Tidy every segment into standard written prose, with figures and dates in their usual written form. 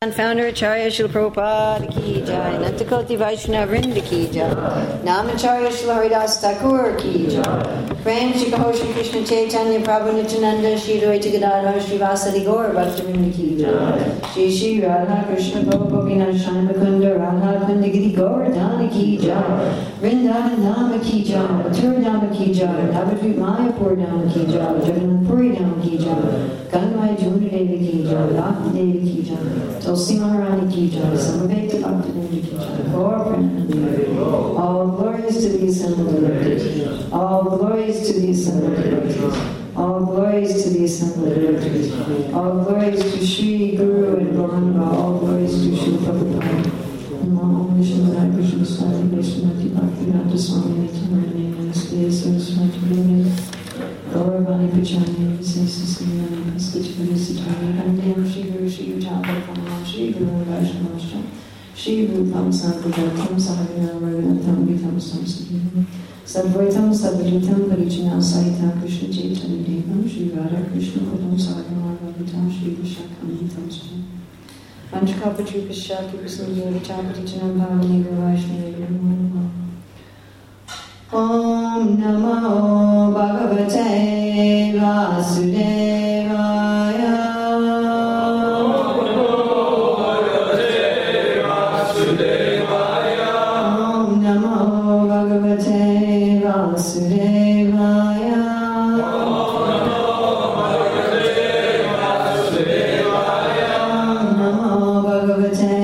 Founder Acharya Srila Prabhupada ki jai, Nantakoti Vaishnava Vrinda ki jai, Namacharya Srila Haridas Thakur ki jai, Prem Shikahoshi Krishna Chaitanya Prabhu Nityananda Shri Dvaita Gadadhara Shri Vasadi Gaur Bhakti Vrinda ki jai, Shri Shri Radha Krishna Prabhu Gopina Shana Mukunda Radha-Kund Giri Govardhan ki jai, Vrindavan Dham ki jai, Mathura Dham ki jai, Navadvip Mayapur Dham ki jai, Jagannath Puri Dham ki jai, Gangai Juna Devi ki jai, Lakhi Devi ki jai, Tulsi Maharani ki jai, Samaveta Bhaktivinoda ki jai, Gaur. All glories to the assembled devotees. All glories to the assembled devotees. All glories to the assembled devotees. All glories to Sri Guru and Gauranga. All glories to Sri Prabhupada. Om Namo Krishna Swami Vishnuti Bhaktivinoda Swami Nityananda Namaste Saraswati Devi. Gauravani Pachani, Visesa Samyana, Paskachana Sitani, Vandam Shri Guru Shri Uttapa Pama, Shri Guru Vaishnavashtam, Shri Rupam Sankaratam, Sahavinam Raghunatam, Vitam Samsadhinam, Sadvaitam Sadvajitam, Parichinam Sahitam, Krishna Chaitanya Devam, Shri Radha Krishna Kudam Sahavinam Raghunatam, Shri Vishakam Vitam Sadhinam, Vanchakapatri Pishaki Prasnidhi, Vichapatichanam Bhavani Gurvaishnava Yudhamanam. Om Namo Bhagavate Vasudevaya. Om Namo Bhagavate Vasudevaya. Om Namo Bhagavate Vasudevaya. Om Namo Bhagavate Vasudevaya. Om Namo Bhagavate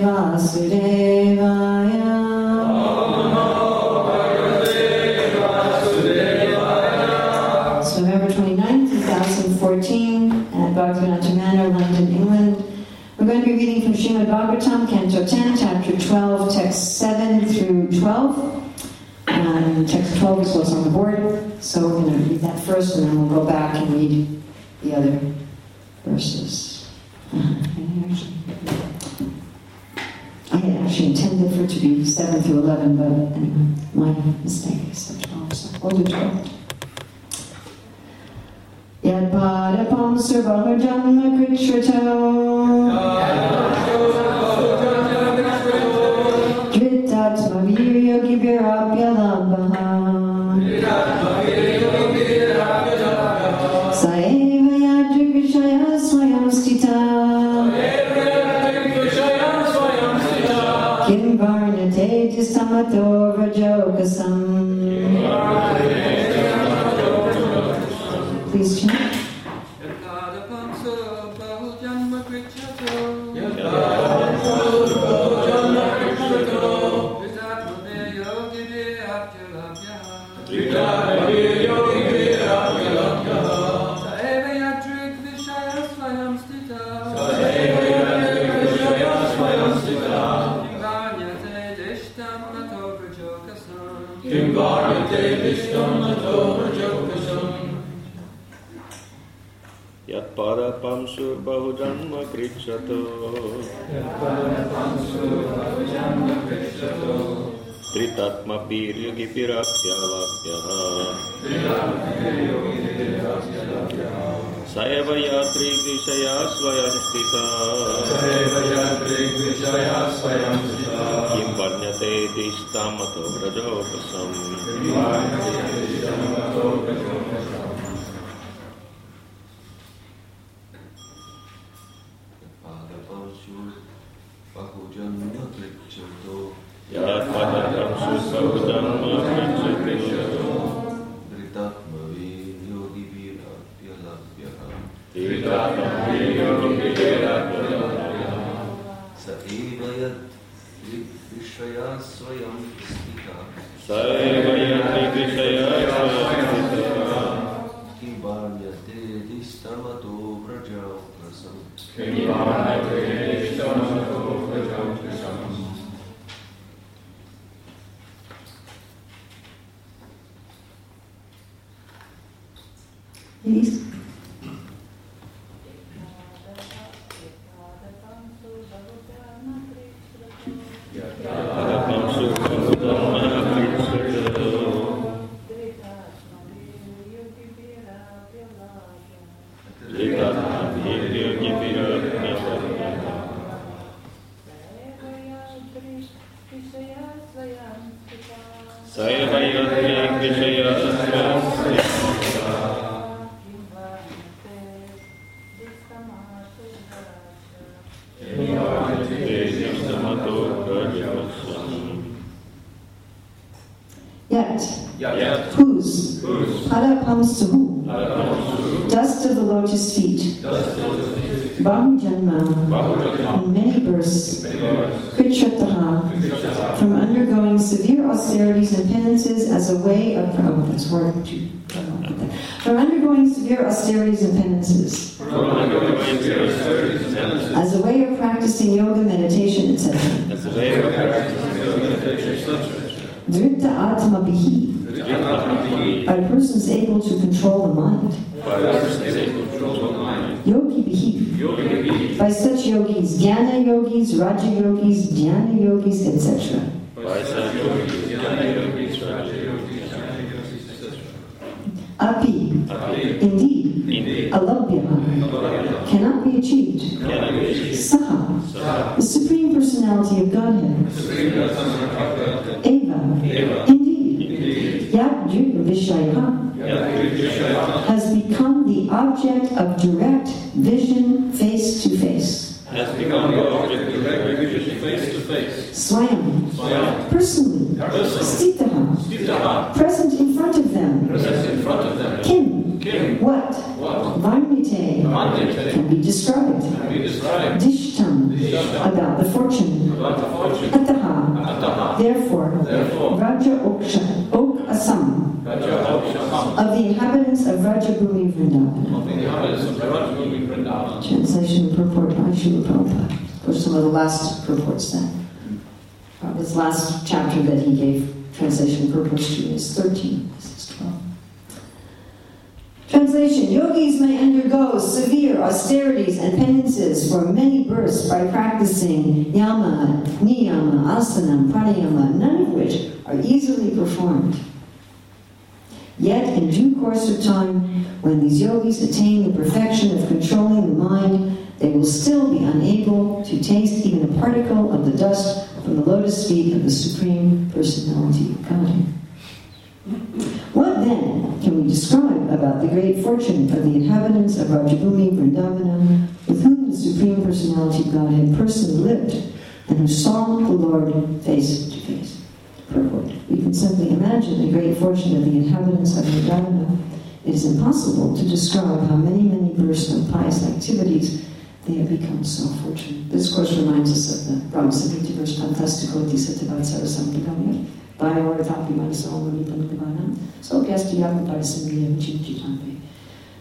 Vasudevaya. Srimad Bhagavatam, Canto 10, Chapter 12, Text 7 through 12. And Text 12 is what's on the board. So we're going to read that first, and then we'll go back and read the other verses. I had actually intended for it to be 7 through 11, but anyway, my mistake is the 12, so we'll do 12. Yad padapam sarvah janma krishrato. Sarvayate Krishaya Svasya. Yet, whose? Hala comes to whom? Dust of the lotus feet. Bahu Janma, in many births, Kritrataha, from undergoing severe austerities and penances as a way of as a way of practicing yoga, meditation, etc. Vritta Atma Bihi, by persons able to control the mind. Yogi Bihi, by such yogis, jnana yogis, raja yogis, dhyana yogis, etc. Api, indeed, alabhyah, cannot be achieved. Saha, the Supreme Personality of Godhead. Eva, indeed, Yajju Vishaya, has become the object of direct vision face to face. Swayam, personally. Sthitaha, present in front of them. Kim, what? Varnite, can be described. Dishtam, about the fortune. Ataha, therefore. Raja Oksha, Asam, of the inhabitants of Vrajabhumi Vrindavana. Translation purport by Srila Prabhupada. Which some of the last purports then. His last chapter that he gave translation purports to is 13. This is 12. Translation: Yogis may undergo severe austerities and penances for many births by practicing yama, niyama, asana, pranayama, none of which are easily performed. Yet, in due course of time, when these yogis attain the perfection of controlling the mind, they will still be unable to taste even a particle of the dust from the lotus feet of the Supreme Personality of Godhead. What then can we describe about the great fortune of the inhabitants of Vrajabhumi Vrindavana, with whom the Supreme Personality of Godhead personally lived, and who saw the Lord face to face? Purport. We can simply imagine the great fortune of the inhabitants of Vrindavana. It is impossible to describe how many bursts of pious activities they have become so fortunate. This course reminds us of the Brahma-Samhita verse, Fantastico ti Sativatsara Sampagami, Vayavara Tapimanasoma Nipandivanam, Sokyasti Yakuparasamya Vichitanpe.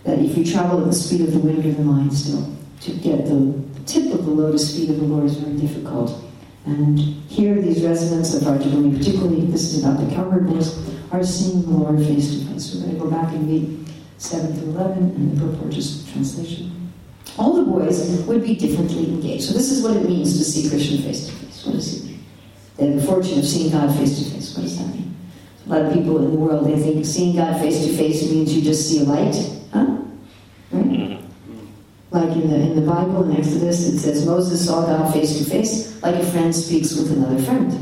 That if you travel at the speed of the wind of the mind still, to get the tip of the lotus feet of the Lord is very difficult. And here these residents of Vrajabhumi, particularly, this is about the cowherd boys, are seeing the Lord face to face. We're going to go back and read 7 through 11 and the purported translation. All the boys would be differently engaged. So this is what it means to see Krishna face to face. What does it mean? They have the fortune of seeing God face to face. What does that mean? A lot of people in the world, they think seeing God face to face means you just see a light, huh? Right? Like in the Bible, in Exodus, it says Moses saw God face to face, like a friend speaks with another friend.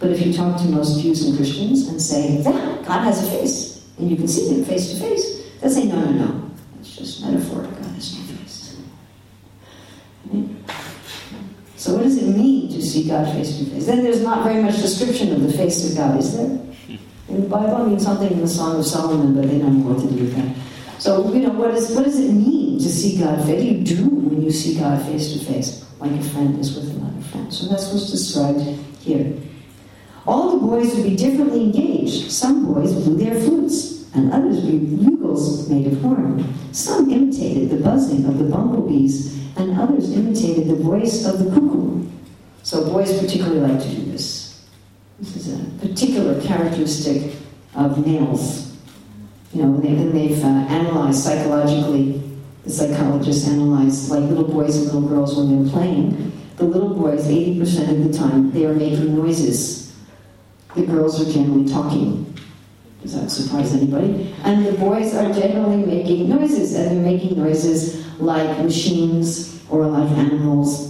But if you talk to most Jews and Christians and say, yeah, God has a face, and you can see him face to face, they'll say, no, it's just metaphor, God has no face. Right? So what does it mean to see God face to face? Then there's not very much description of the face of God, is there? In the Bible, I mean something in the Song of Solomon, but they don't know what to do with that. So, what does it mean to see God face? What do you do when you see God face to face, like a friend is with another friend? So that's what's described here. All the boys would be differently engaged. Some boys blew their flutes, and others blew bugles made of horn. Some imitated the buzzing of the bumblebees, and others imitated the voice of the cuckoo. So boys particularly like to do this. This is a particular characteristic of males. You know, they've analyzed psychologically, the psychologists analyzed, like little boys and little girls when they're playing. The little boys, 80% of the time, they are making noises. The girls are generally talking. Does that surprise anybody? And the boys are generally making noises, and they're making noises like machines or like animals.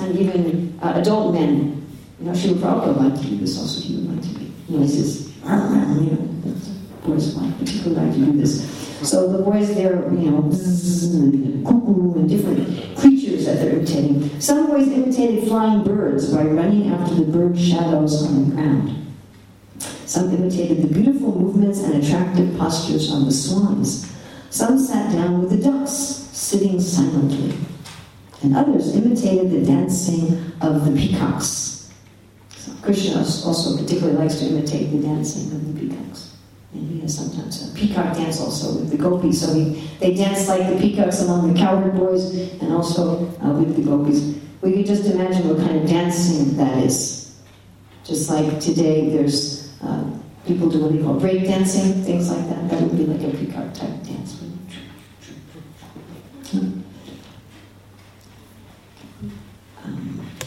And even adult men. Sri Prabhupada liked to do this also. He would like to be voices, voice one. People like to do this. So the voice there, zzz, and cuckoo, and different creatures that they're imitating. Some boys imitated flying birds by running after the bird shadows on the ground. Some imitated the beautiful movements and attractive postures on the swans. Some sat down with the ducks, sitting silently. And others imitated the dancing of the peacocks. So Krishna also particularly likes to imitate the dancing of the peacocks. And he has sometimes a peacock dance also with the gopis. So they dance like the peacocks among the cowherd boys and also with the gopis. We can just imagine what kind of dancing that is. Just like today there's people do what they call break dancing, things like that. That would be like a peacock type dance.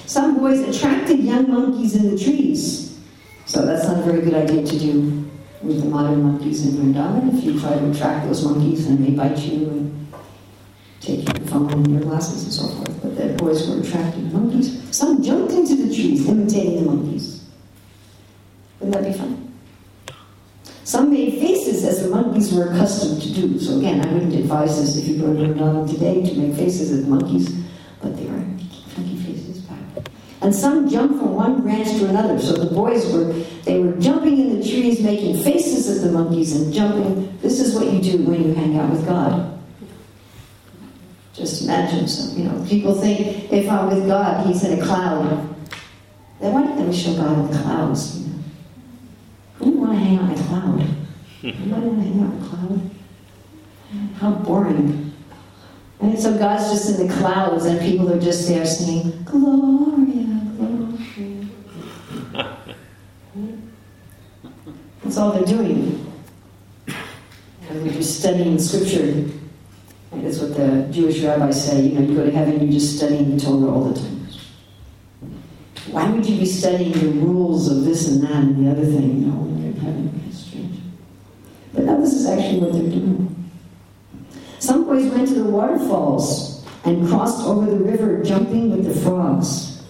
Some boys attracted young monkeys in the trees. So that's not a very good idea to do with the modern monkeys in Vrindavan. If you try to attract those monkeys and they bite you and take your phone and your glasses and so forth. But the boys were attracted to monkeys. Some jumped into the trees, imitating the monkeys. Wouldn't that be fun? Some made faces as the monkeys were accustomed to do. So again, I wouldn't advise this if you go to Vrindavan today to make faces at the monkeys, but they are funky faces back. And some jumped from one branch to another. So the boys were jumping in the trees, making faces at the monkeys and jumping. This is what you do when you hang out with God. Just imagine some, people think if I'm with God, he's in a cloud. Then why don't they show God in the clouds? Who would want to hang out in a cloud? Nobody want to hang out in a cloud. How boring. And so God's just in the clouds and people are just there singing, Gloria, Gloria. That's all they're doing. And we're just studying Scripture. And that's what the Jewish rabbis say, you go to heaven, you're just studying the Torah all the time. Why would you be studying the rules of this and that and the other thing, when you're in heaven? It's strange. But now this is actually what they're doing. Some boys went to the waterfalls and crossed over the river, jumping with the frogs.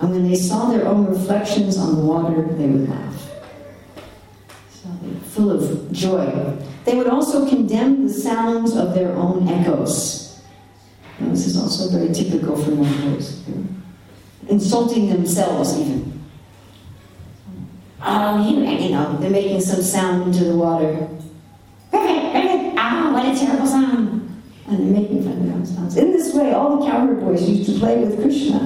And when they saw their own reflections on the water, they would laugh. So they were full of joy. They would also condemn the sounds of their own echoes. Now, this is also very typical for non-boys. Insulting themselves, even. Oh, they're making some sound into the water. Ah, what a terrible sound! And they're making fun of their own sounds. In this way, all the cowherd boys used to play with Krishna,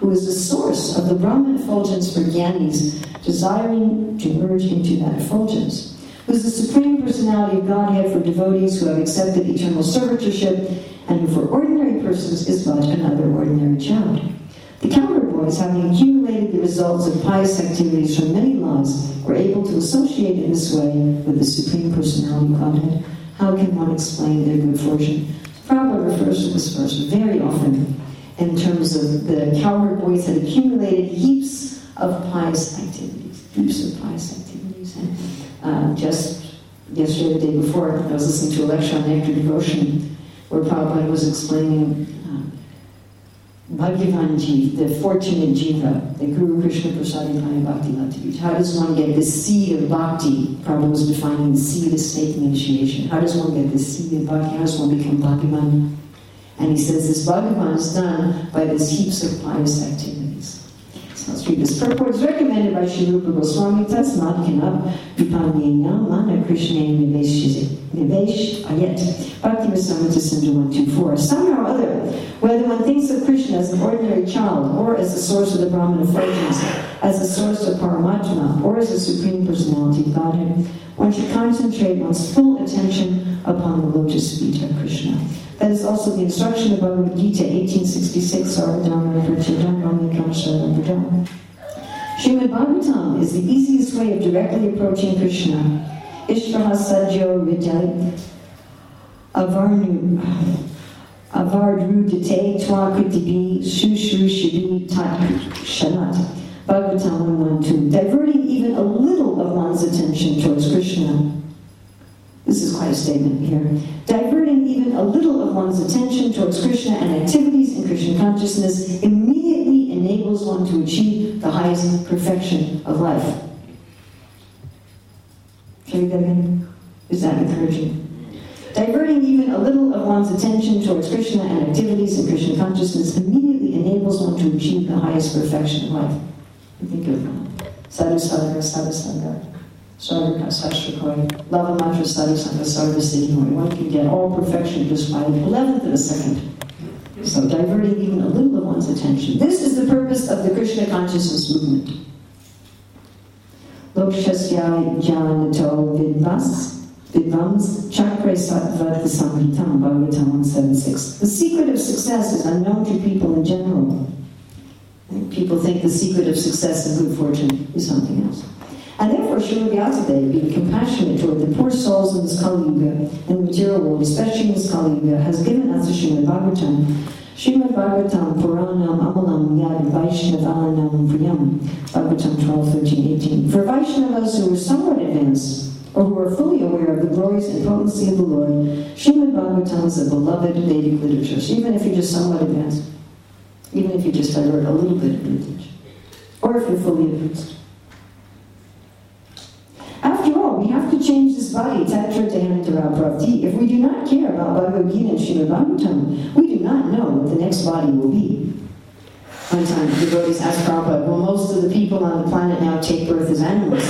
who is the source of the Brahma effulgence for Gyanis, desiring to merge into that effulgence, who is the Supreme Personality of Godhead for devotees who have accepted eternal servitorship, and who for ordinary persons is but another ordinary child. The cowherd boys, having accumulated the results of pious activities from many lives, were able to associate in this way with the Supreme Personality of Godhead. How can one explain their good fortune? Prabhupada refers to this verse very often in terms of the cowherd boys had accumulated heaps of pious activities. Heaps of pious activities. And just yesterday, the day before, I was listening to a lecture on nectar devotion where Prabhupada was explaining Bhagavanji, the fortunate Jiva, the Guru Krishna Prasadi Paya Bhakti Lativita. How does one get the seed of bhakti? Prabhupada was defining the seed as taking initiation. How does one get the seed of bhakti? How does one become Bhagavan? And he says this Bhagavan is done by these heaps of pious activities. Let's read this purport. It's recommended by Sri Rupa Goswami. Tasmat kinab vipanena mana Krishna nivesh ayet. Bhakti Vasamrita Sindhu 124. Somehow or other, whether one thinks of Krishna as an ordinary child, or as the source of the Brahman effulgence, as the source of Paramatma, or as the Supreme Personality of Godhead, one should concentrate one's full attention upon the lotus feet of Krishna. That is also the instruction of Bhagavad Gita 1866. Srimad Bhagavatam is the easiest way of directly approaching Krishna. Ishvaha Sajyo Vidyat Avarnu Avardru Dite Twa Kritibi Shushru Shibi Tat Shanat. Bhagavatam 112. Diverting even a little of one's attention towards Krishna. This is quite a statement here. Diverting even a little of one's attention towards Krishna and activities in Krishna consciousness immediately and enables one to achieve the highest perfection of life. Can I read that again? Is that encouraging? Diverting even a little of one's attention towards Krishna and activities in Krishna consciousness immediately enables one to achieve the highest perfection of life. You think of sadhu-sadhaka, sadhu-sadhaka, sarvaka, sashrakoi, lava mantra, sadhu-sadhaka, sarva-siddhi. One can get all perfection just by the 11th of a second. So diverting even a little of one's attention. This is the purpose of the Krishna consciousness movement. Lokshasya jnanato vidvams chakra sattvat samhitam Bhagavatam 176. The secret of success is unknown to people in general. People think the secret of success and good fortune is something else. And therefore, Srila Vyasadeva, being compassionate toward the poor souls in this Kali Yuga and the material world, especially in this Kali Yuga, has given us the Srimad Bhagavatam. Srimad Bhagavatam Puranam Amalam Yad Vaishnavanam Priyam, Bhagavatam 12:13-18. For Vaishnavas who are somewhat advanced, or who are fully aware of the glories and potency of the Lord, Srimad Bhagavatam is a beloved Vedic literature. So even if you're just somewhat advanced, even if you just divert a little bit of literature, or if you're fully advanced. After all, we have to change this body, tatra dhyantara pravti. If we do not care about Bhagavad Gita and Srimad Bhagavatam, we do not know what the next body will be. One time, the devotees asked Prabhupada, will most of the people on the planet now take birth as animals?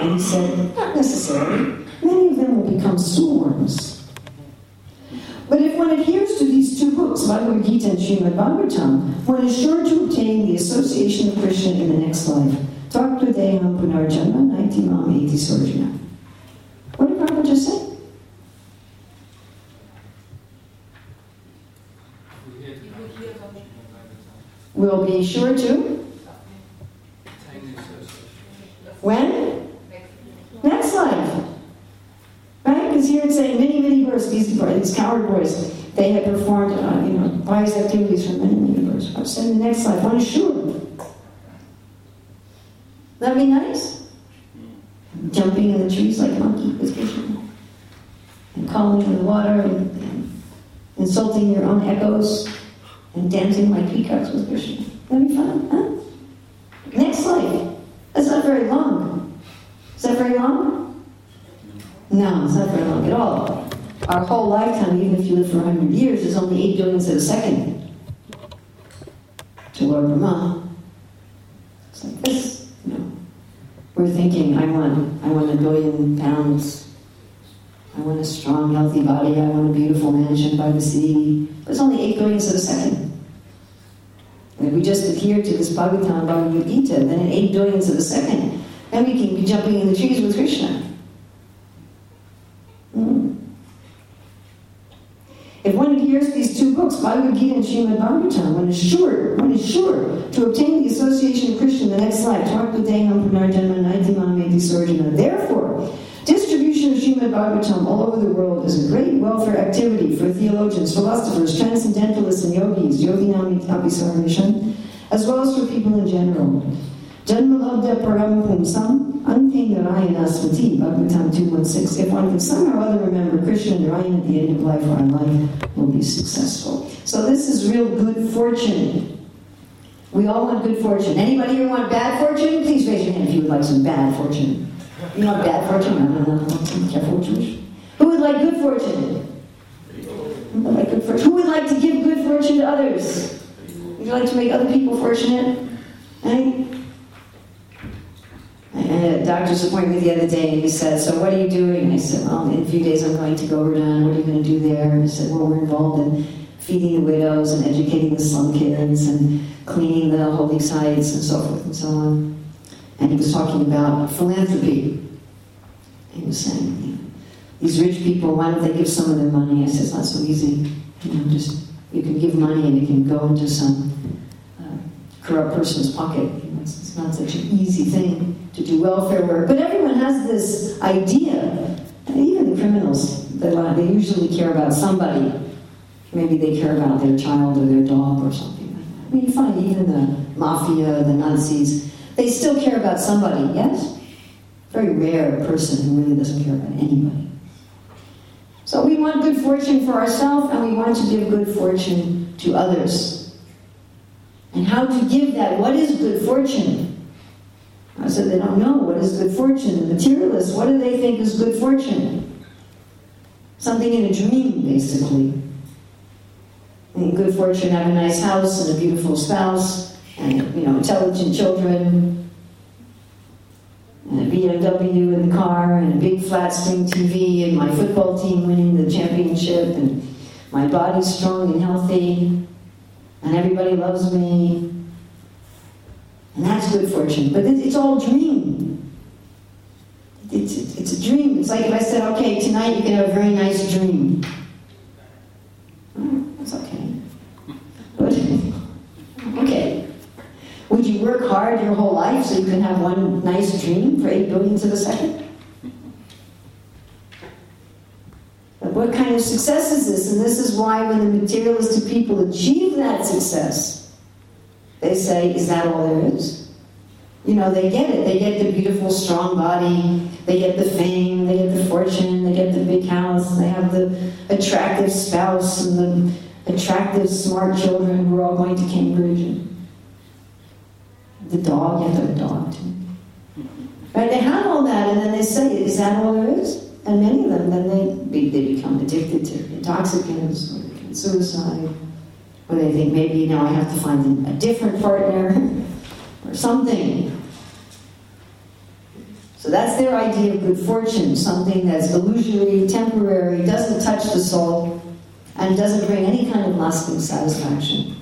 And he said, not necessarily. Many of them will become swarms. But if one adheres to these two books, Bhagavad Gita and Srimad Bhagavatam, one is sure to obtain the association of Krishna in the next life. Dr. Deham Punarjanma, Naiti Mam Eti Sorjana. What did Prabhupada just say? We'll be sure to? When? Next life. Right? Because here it's saying many, many births, these coward boys, they had performed wise activities for many, many births. I'm saying the next life, I'm sure. That'd be nice. Jumping in the trees like a monkey with Krishna. And calling in the water and insulting your own echoes and dancing like peacocks with Krishna. That'd be fun, huh? Next life. That's not very long. Is that very long? No, it's not very long at all. Our whole lifetime, even if you live for 100 years, is only 8 billionths of a second. To Lord Brahma. It's like this. We're thinking, I want £1 billion. I want a strong, healthy body. I want a beautiful mansion by the sea. But it's only 8 billionths of a second. And if we just adhere to this Bhagavad Gita, then in 8 billionths of a second, then we can be jumping in the trees with Krishna. If one adheres to these two books, Bhagavad Gita and Srimad Bhagavatam, one is sure to obtain the association of Krishna in the next life. Therefore, distribution of Srimad Bhagavatam all over the world is a great welfare activity for theologians, philosophers, transcendentalists, and yogis, yoginam abhisarmishan, as well as for people in general. Janmalabdha param pumsam ante narayana smati, Bhagavatam 2.16. If one can somehow or other remember Krishna and Narayana at the end of life, our life will be successful. So this is real good fortune. We all want good fortune. Anybody here want bad fortune? Please raise your hand if you would like some bad fortune. You want bad fortune? No. Careful, Jewish. Who would like good fortune? Who would like good fortune? Who would like to give good fortune to others? Would you like to make other people fortunate? Right? I had a doctor's appointment the other day, and he said, so what are you doing? And I said, well, in a few days I'm going to Govardhan. What are you going to do there? And he said, well, we're involved in feeding the widows and educating the slum kids and cleaning the holy sites and so forth and so on. And he was talking about philanthropy. He was saying, these rich people, why don't they give some of their money? I said, it's not so easy. You can give money and it can go into some corrupt person's pocket. It's not such an easy thing to do welfare work. But everyone has this idea, even the criminals, they usually care about somebody. Maybe they care about their child or their dog or something like that. I mean, you find even the mafia, the Nazis, they still care about somebody, yes? Very rare person who really doesn't care about anybody. So we want good fortune for ourselves, and we want to give good fortune to others. and how to give that. What is good fortune? So they don't know what is good fortune. The materialists, what do they think is good fortune? Something in a dream, basically. And good fortune, have a nice house and a beautiful spouse and, you know, intelligent children and a BMW in the car and a big flat screen TV and my football team winning the championship and my body's strong and healthy and everybody loves me. And that's good fortune. But it's all dream. It's a dream. It's like if I said, okay, tonight you can have a very nice dream. Oh, that's okay. But, okay. Would you work hard your whole life so you can have one nice dream for 8 billionths of a second? But what kind of success is this? And this is why when the materialistic people achieve that success, they say, is that all there is? You know, they get it. They get the beautiful, strong body. They get the fame. They get the fortune. They get the big house. They have the attractive spouse and the attractive, smart children who are all going to Cambridge. And the dog, you have to have a dog, too. Right? They have all that, and then they say, is that all there is? And many of them, then they become addicted to intoxicants or suicide. Or they think, maybe now I have to find a different partner or something. So that's their idea of good fortune, something that's illusory, temporary, doesn't touch the soul, and doesn't bring any kind of lasting satisfaction.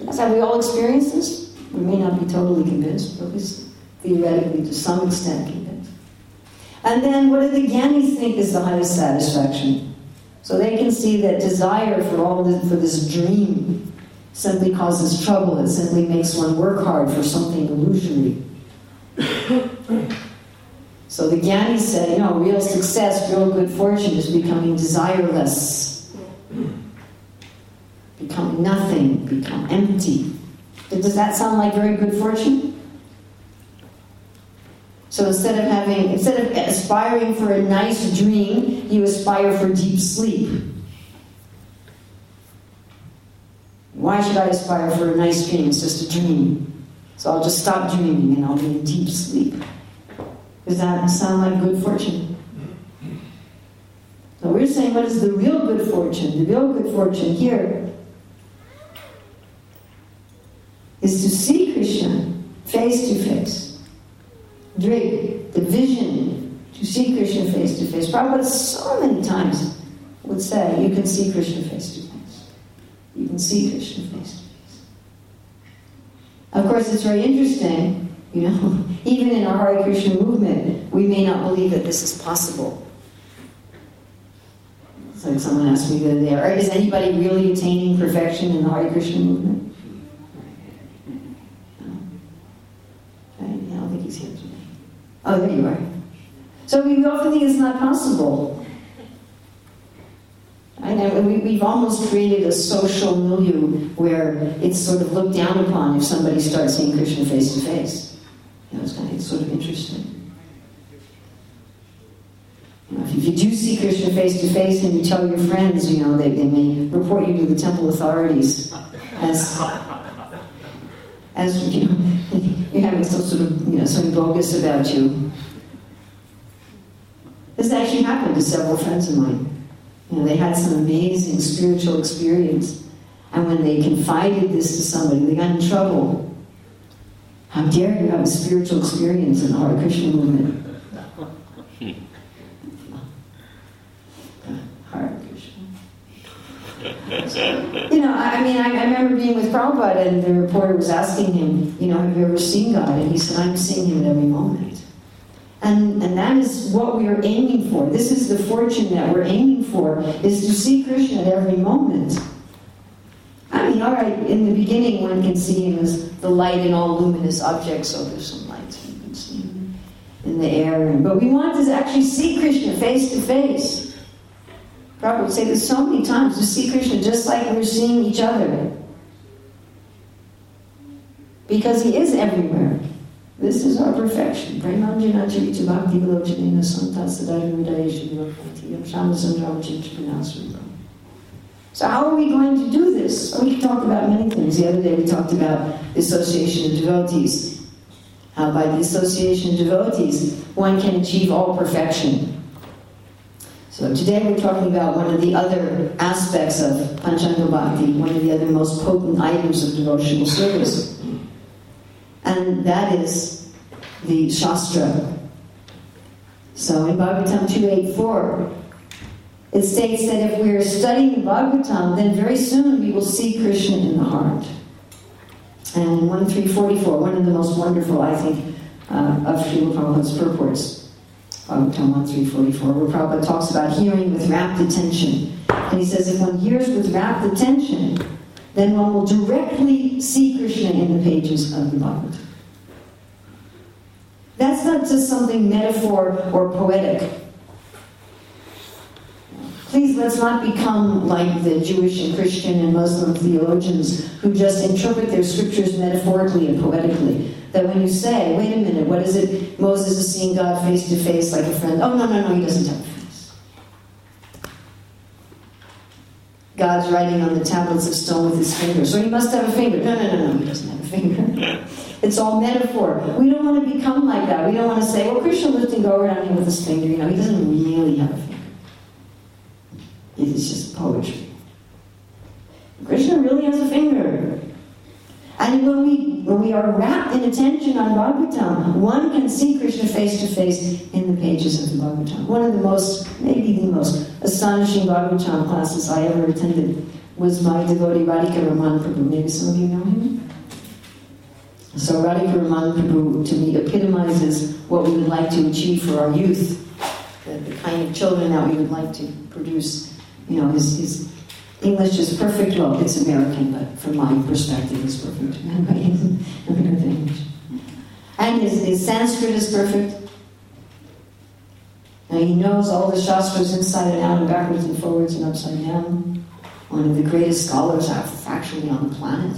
That's how we all experience this. We may not be totally convinced, but at least theoretically to some extent convinced. And then what do the Gyanis think is the highest satisfaction? So they can see that desire for this dream simply causes trouble. It simply makes one work hard for something illusory. So the Gyanis say, no, real success, real good fortune is becoming desireless. Become nothing, become empty. Does that sound like very good fortune? So instead of aspiring for a nice dream, you aspire for deep sleep. Why should I aspire for a nice dream? It's just a dream. So I'll just stop dreaming and I'll be in deep sleep. Does that sound like good fortune? So we're saying, what is the real good fortune? The real good fortune here is to see Krishna face to face. Drink, the vision to see Krishna face to face. Prabhupada so many times would say, you can see Krishna face to face. You can see Krishna face to face. Of course, it's very interesting, you know, even in our Hare Krishna movement, we may not believe that this is possible. It's like someone asked me the other day, is anybody really attaining perfection in the Hare Krishna movement? I don't think he's here today. Oh, there you are. So we often think it's not possible. I know, we've almost created a social milieu where it's sort of looked down upon if somebody starts seeing Krishna face to face. You know, it's sort of interesting. You know, if you do see Krishna face to face and you tell your friends, you know, they may report you to the temple authorities as you know. You're having some sort of, you know, something bogus about you. This actually happened to several friends of mine. You know, they had some amazing spiritual experience, and when they confided this to somebody, they got in trouble. How dare you have a spiritual experience in the Hare Krishna movement? Hare Krishna. You know, I remember being with Prabhupada and the reporter was asking him, you know, have you ever seen God? And he said, I'm seeing him at every moment. And that is what we are aiming for. This is the fortune that we're aiming for, is to see Krishna at every moment. I mean, all right, in the beginning one can see him as the light in all luminous objects, so there's some lights you can see him in the air. But we want to actually see Krishna face to face. Prabhupada would say this so many times, to see Krishna just like we're seeing each other. Because he is everywhere. This is our perfection. So how are we going to do this? We talked about many things. The other day we talked about the association of devotees. How by the association of devotees, one can achieve all perfection. So today we're talking about one of the other aspects of Panchanga Bhakti, one of the other most potent items of devotional service. And that is the Shastra. So in Bhagavatam 2.8.4, it states that if we are studying the Bhagavatam, then very soon we will see Krishna in the heart. And in 1.3.44, one of the most wonderful, I think, of Srila Prabhupada's purports, Bhagavatam 1.3.44, where Prabhupada talks about hearing with rapt attention. And he says if one hears with rapt attention, then one will directly see Krishna in the pages of the Bhagavatam. That's not just something metaphor or poetic. Please, let's not become like the Jewish and Christian and Muslim theologians who just interpret their scriptures metaphorically and poetically. That when you say, wait a minute, what is it? Moses is seeing God face to face like a friend. Oh, no, he doesn't have a face. God's writing on the tablets of stone with his finger. So he must have a finger. No, he doesn't have a finger. It's all metaphor. We don't want to become like that. We don't want to say, well, Krishna lifting Govardhan here with his finger. You know, he doesn't really have a finger. It is just poetry. Krishna really has a finger. And when we are wrapped in attention on Bhagavatam, one can see Krishna face to face in the pages of the Bhagavatam. One of the most, maybe the most, astonishing Bhagavatam classes I ever attended was my devotee Radhika Raman Prabhu. Maybe some of you know him? So Radhika Raman Prabhu, to me, epitomizes what we would like to achieve for our youth. The kind of children that we would like to produce. You know, his English is perfect. Well, it's American, but from my perspective, it's perfect. And his Sanskrit is perfect. Now, he knows all the Shastras inside and out and backwards and forwards and upside down. One of the greatest scholars actually on the planet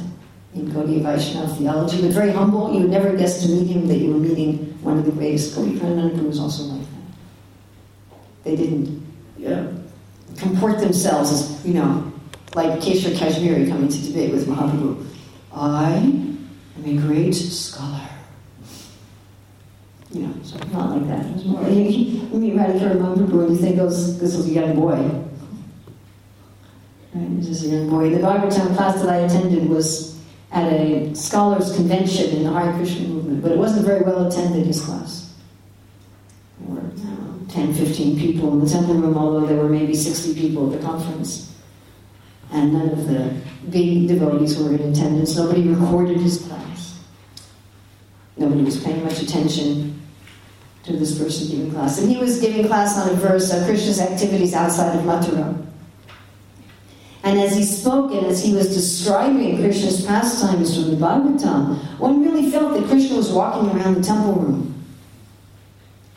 in Gaudiya Vaishnava theology, but very humble. You would never guess to meet him that you were meeting one of the greatest. Codipananda, who was also like that. They didn't comport themselves as, like Kesha Kashmiri coming to debate with Mahaprabhu. I am a great scholar. So not like that. It was more, you meet Radhika Raman Prabhu and you think this was a young boy. Right? This is a young boy. The Bhagavatam class that I attended was at a scholars' convention in the Hare Krishna movement, but it wasn't very well attended, his class. 10-15 people in the temple room, although there were maybe 60 people at the conference. And none of the big devotees were in attendance. Nobody recorded his class. Nobody was paying much attention to this person giving class. And he was giving class on a verse of Krishna's activities outside of Mathura. And as he spoke and as he was describing Krishna's pastimes from the Bhagavatam, one really felt that Krishna was walking around the temple room.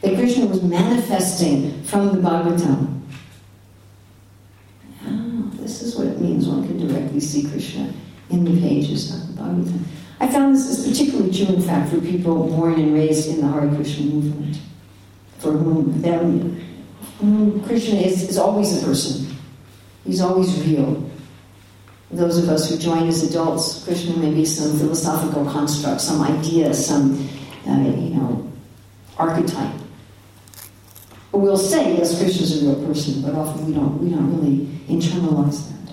That Krishna was manifesting from the Bhagavatam. Oh, this is what it means one can directly see Krishna in the pages of the Bhagavatam. I found this is particularly true, in fact, for people born and raised in the Hare Krishna movement, for whom Krishna is always a person. He's always real. Those of us who join as adults, Krishna may be some philosophical construct, some idea, some, archetype. But we'll say, yes, Krishna's a real person, but often we don't really internalize that.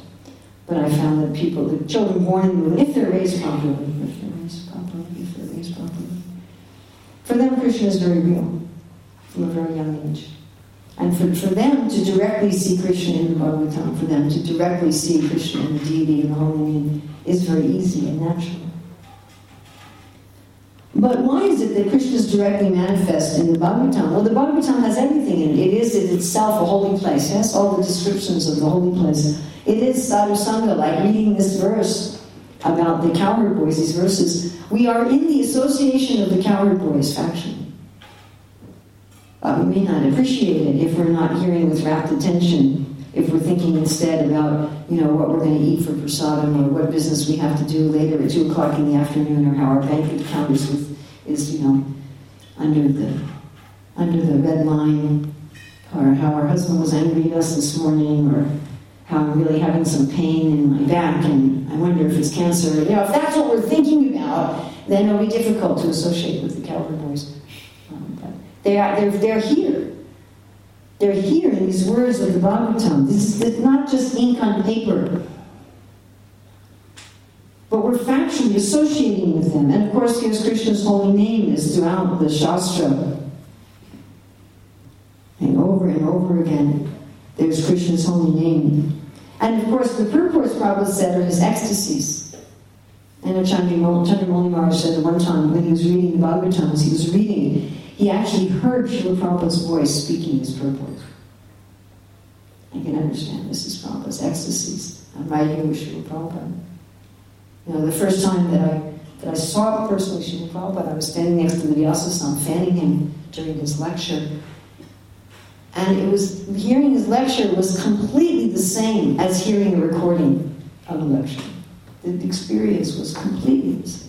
But I found that the children born in the movement, if they're raised properly, for them Krishna is very real from a very young age. And for them to directly see Krishna in the Bhagavatam, for them to directly see Krishna in the deity and the holy name is very easy and natural. But why is it that Krishna is directly manifest in the Bhagavatam? Well, the Bhagavatam has everything in it. It is in itself a holy place. Yes, all the descriptions of the holy place. It is sadhusanga, like reading this verse about the cowherd boys, these verses. We are in the association of the cowherd boys faction. But we may not appreciate it if we're not hearing with rapt attention, if we're thinking instead about, what we're going to eat for prasadam or what business we have to do later at 2 o'clock in the afternoon or how our bank account is under the red line, or how our husband was angry at us this morning, or how I'm really having some pain in my back, and I wonder if it's cancer. You know, if that's what we're thinking about, then it'll be difficult to associate with the cowherd boys. They're here. They're here in these words of the Bhagavatam. This is not just ink on paper. But we're factually associating with them. And of course, here's Krishna's holy name is throughout the Shastra. And over again, there's Krishna's holy name. And of course, the purports Prabhupada said are his ecstasies. I know Chandramouli Maharaj said that one time when he was reading the Bhagavatams, he actually heard Srila Prabhupada's voice speaking his purport. I can understand this is Prabhupada's ecstasies. I'm right here with Srila Prabhupada. You know, the first time that I saw personally Srila Prabhupada, I was standing next to the Vyasa-san, fanning him during his lecture. And it was hearing his lecture was completely the same as hearing a recording of a lecture. The experience was completely the same.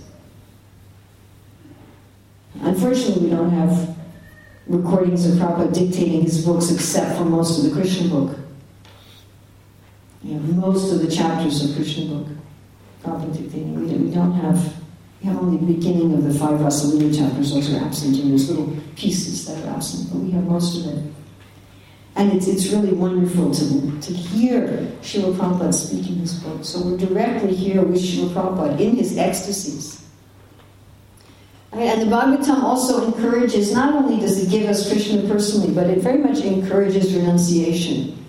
Unfortunately, we don't have recordings of Prabhupada dictating his books except for most of the Krishna book. You know, most of the chapters of Krishna book, Prabhupada dictating. We have only the beginning of the 5 Rasa Lila chapters. Those are absent, and there's little pieces that are absent, but we have most of it. And it's really wonderful to hear Srila Prabhupada speaking his book. So we're directly here with Srila Prabhupada in his ecstasies. And the Bhagavatam also encourages, not only does it give us Krishna personally, but it very much encourages renunciation.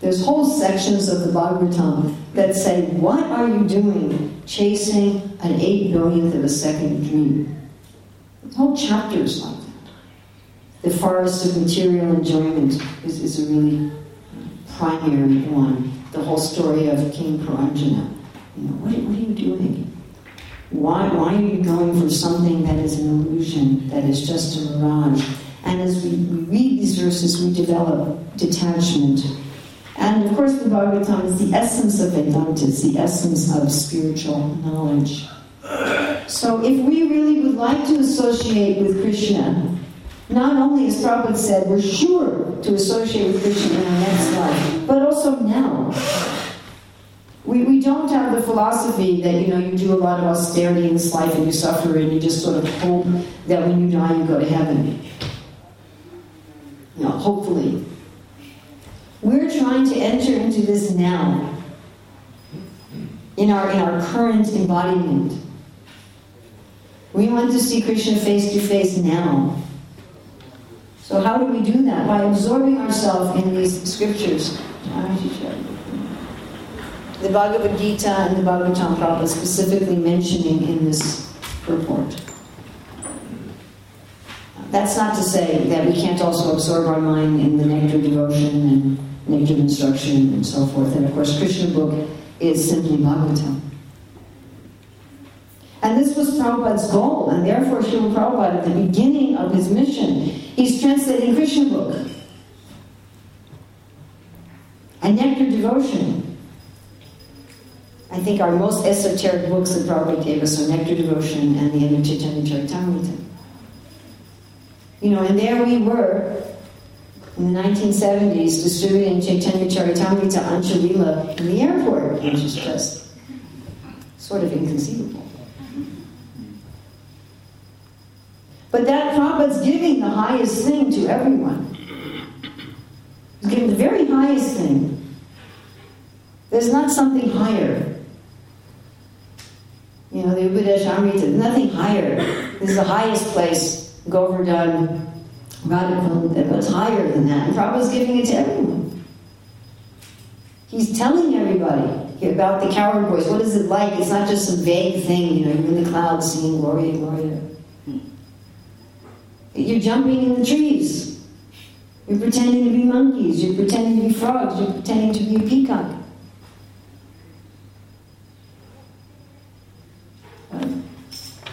There's whole sections of the Bhagavatam that say, what are you doing chasing an 8 billionth of a second dream? There's whole chapters like that. The forest of material enjoyment is a really primary one. The whole story of King Paranjana. You know, what are you doing? Why are you going for something that is an illusion, that is just a mirage? And as we read these verses, we develop detachment. And of course the Bhagavatam is the essence of Vedanta, it's the essence of spiritual knowledge. So if we really would like to associate with Krishna, not only, as Prabhupada said, we're sure to associate with Krishna in our next life, but also now. We don't have the philosophy that, you know, you do a lot of austerity in this life and you suffer and you just sort of hope that when you die you go to heaven. You know, hopefully. We're trying to enter into this now. In our current embodiment. We want to see Krishna face to face now. So how do we do that? By absorbing ourselves in these scriptures. The Bhagavad Gita and the Bhagavatam Prabhupada specifically mentioning in this report. That's not to say that we can't also absorb our mind in the nectar devotion and nectar instruction and so forth. And of course, Krishna book is simply Bhagavatam. And this was Prabhupada's goal, and therefore Srila Prabhupada, at the beginning of his mission, he's translating Krishna book. And nectar devotion. I think our most esoteric books that Prabhupada gave us are Nectar Devotion and the end of Chaitanya Charitamrita. You know, and there we were, in the 1970s, distributing Chaitanya Charitamrita Ancha Lila in the airport, which is just sort of inconceivable. But that Prabhupada's giving the highest thing to everyone. He's giving the very highest thing. There's not something higher. You know, the Upadesha Amrita, nothing higher. This is the highest place, Govardhan, Radha-Kund, it was higher than that. And Prabhupada's giving it to everyone. He's telling everybody about the cowherd boys. What is it like? It's not just some vague thing, you know, you're in the clouds singing Gloria, Gloria. You're jumping in the trees. You're pretending to be monkeys. You're pretending to be frogs. You're pretending to be a peacock.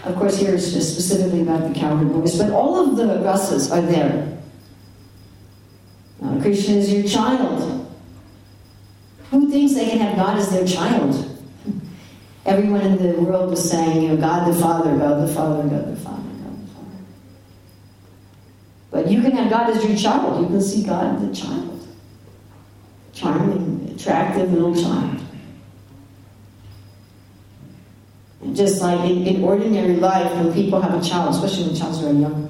Of course, here it's just specifically about the cowherd boys, but all of the rasas are there. Now, Krishna is your child. Who thinks they can have God as their child? Everyone in the world was saying, you know, God the Father, God the Father, God the Father. But you can have God as your child. You can see God as a child. Charming, attractive little child. Just like in ordinary life, when people have a child, especially when the child's very young,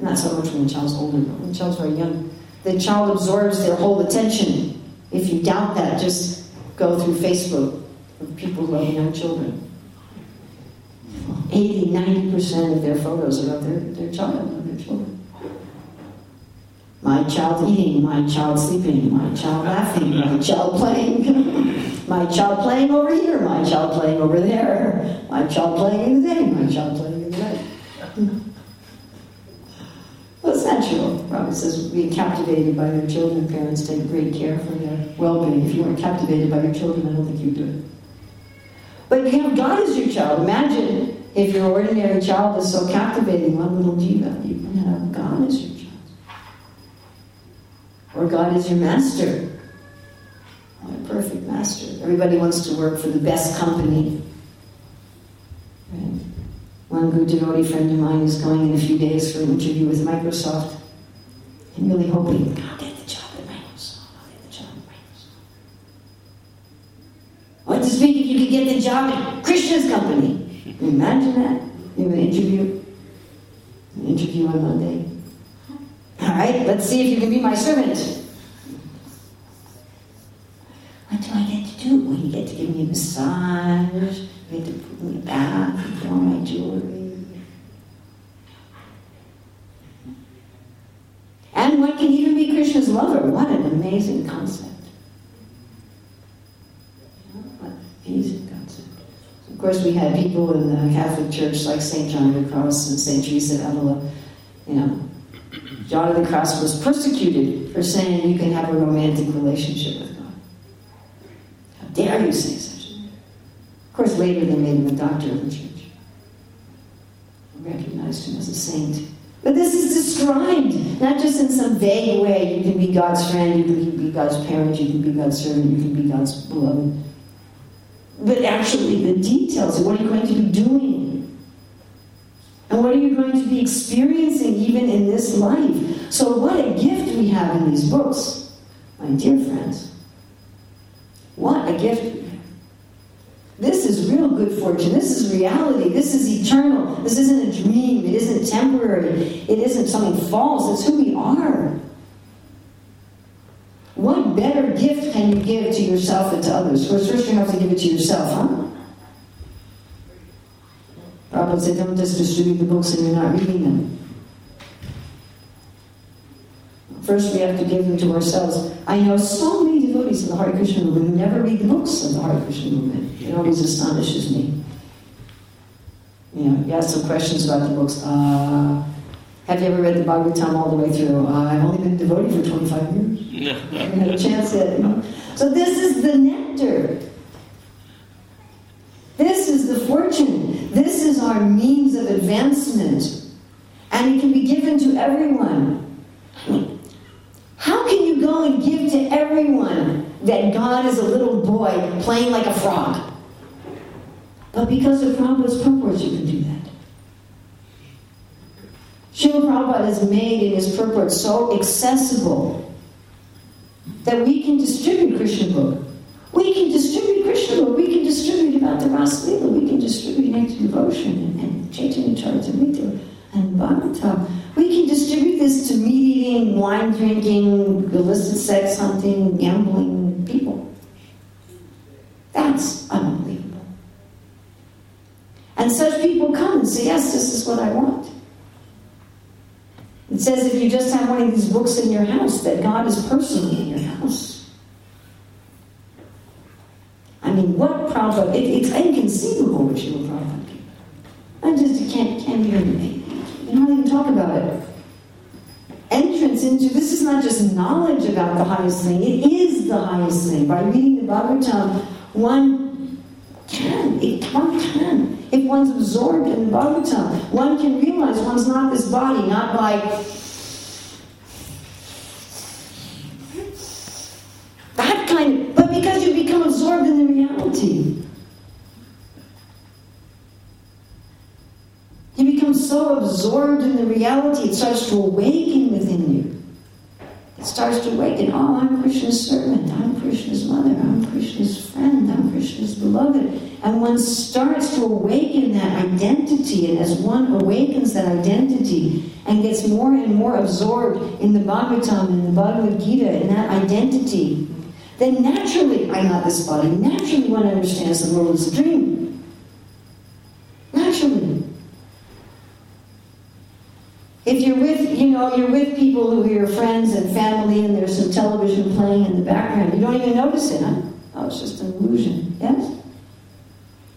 not so much when the child's older, but when the child's very young, the child absorbs their whole attention. If you doubt that, just go through Facebook of people who have young children. 80, 90% of their photos are of their child, of their children. My child eating, my child sleeping, my child laughing, my child playing, my child playing over here, my child playing over there, my child playing in the day, my child playing in the night. Well, it's natural. Prabhupada says being captivated by their children, parents take great care for their well-being. If you weren't captivated by your children, I don't think you'd do it. But you have God as your child. Imagine if your ordinary child is so captivating, one little jiva, you can have God as your child. Or God is your master. What a perfect master. Everybody wants to work for the best company. Right? One good devotee friend of mine is going in a few days for an interview with Microsoft. I'm really hoping, God, get the job at Microsoft. I'll get the job at Microsoft. What's the speaking? You could get the job at Krishna's company. Imagine that. You have an interview on Monday. All right, let's see if you can be my servant. What do I get to do? Well, you get to give me a massage, you get to put me in a bath, you put on my jewelry. And one can even be Krishna's lover. What an amazing concept. What an amazing concept. Of course, we had people in the Catholic Church like St. John of the Cross and St. Teresa of Avila, you know, John of the Cross was persecuted for saying you can have a romantic relationship with God. How dare you say such a thing? Of course, later they made him a doctor of the church. They recognized him as a saint. But this is described, not just in some vague way. You can be God's friend, you can be God's parent, you can be God's servant, you can be God's beloved. But actually, the details of what you're going to be doing. And what are you going to be experiencing even in this life? So what a gift we have in these books, my dear friends. What a gift we have. This is real good fortune. This is reality. This is eternal. This isn't a dream. It isn't temporary. It isn't something false. It's who we are. What better gift can you give to yourself and to others? First, you have to give it to yourself, huh? Prabhupada said, don't just distribute the books and you're not reading them. First, we have to give them to ourselves. I know so many devotees of the Hare Krishna movement who never read the books of the Hare Krishna movement. It always astonishes me. You know, you ask some questions about the books. Have you ever read the Bhagavatam all the way through? I've only been a devotee for 25 years. I haven't had a chance yet. So this is the nectar. This is the fortune. This is our means of advancement. And it can be given to everyone. How can you go and give to everyone that God is a little boy playing like a frog? But because of Prabhupada's purports, you can do that. Srila Prabhupada has made in his purports so accessible that we can distribute Krishna book. We can distribute Krishna, we can distribute about the Rasa Lila, we can distribute Nectar Devotion and Chaitanya Charitamrita and Bhagavatam. We can distribute this to meat-eating, wine-drinking, illicit sex-hunting, gambling people. That's unbelievable. And such people come and say, yes, this is what I want. It says if you just have one of these books in your house, that God is personally in your house. I mean, what Prabhupada, it's inconceivable what Srila Prabhupada did. I just can't even, you don't even talk about it. Entrance into, this is not just knowledge about the highest thing, it is the highest thing. By reading the Bhagavatam, one can. If one's absorbed in the Bhagavatam, one can realize one's not this body, not by, that kind of, but because you become absorbed in the reality. You become so absorbed in the reality, it starts to awaken within you. It's starts to awaken, oh, I'm Krishna's servant, I'm Krishna's mother, I'm Krishna's friend, I'm Krishna's beloved. And one starts to awaken that identity, and as one awakens that identity and gets more and more absorbed in the Bhagavatam and the Bhagavad Gita and that identity, then naturally, I'm not this body, naturally one understands the world as a dream. Naturally. If you're with, you're with people who are your friends and family, and there's some television playing in the background, you don't even notice it, huh? Oh, it's just an illusion, yes?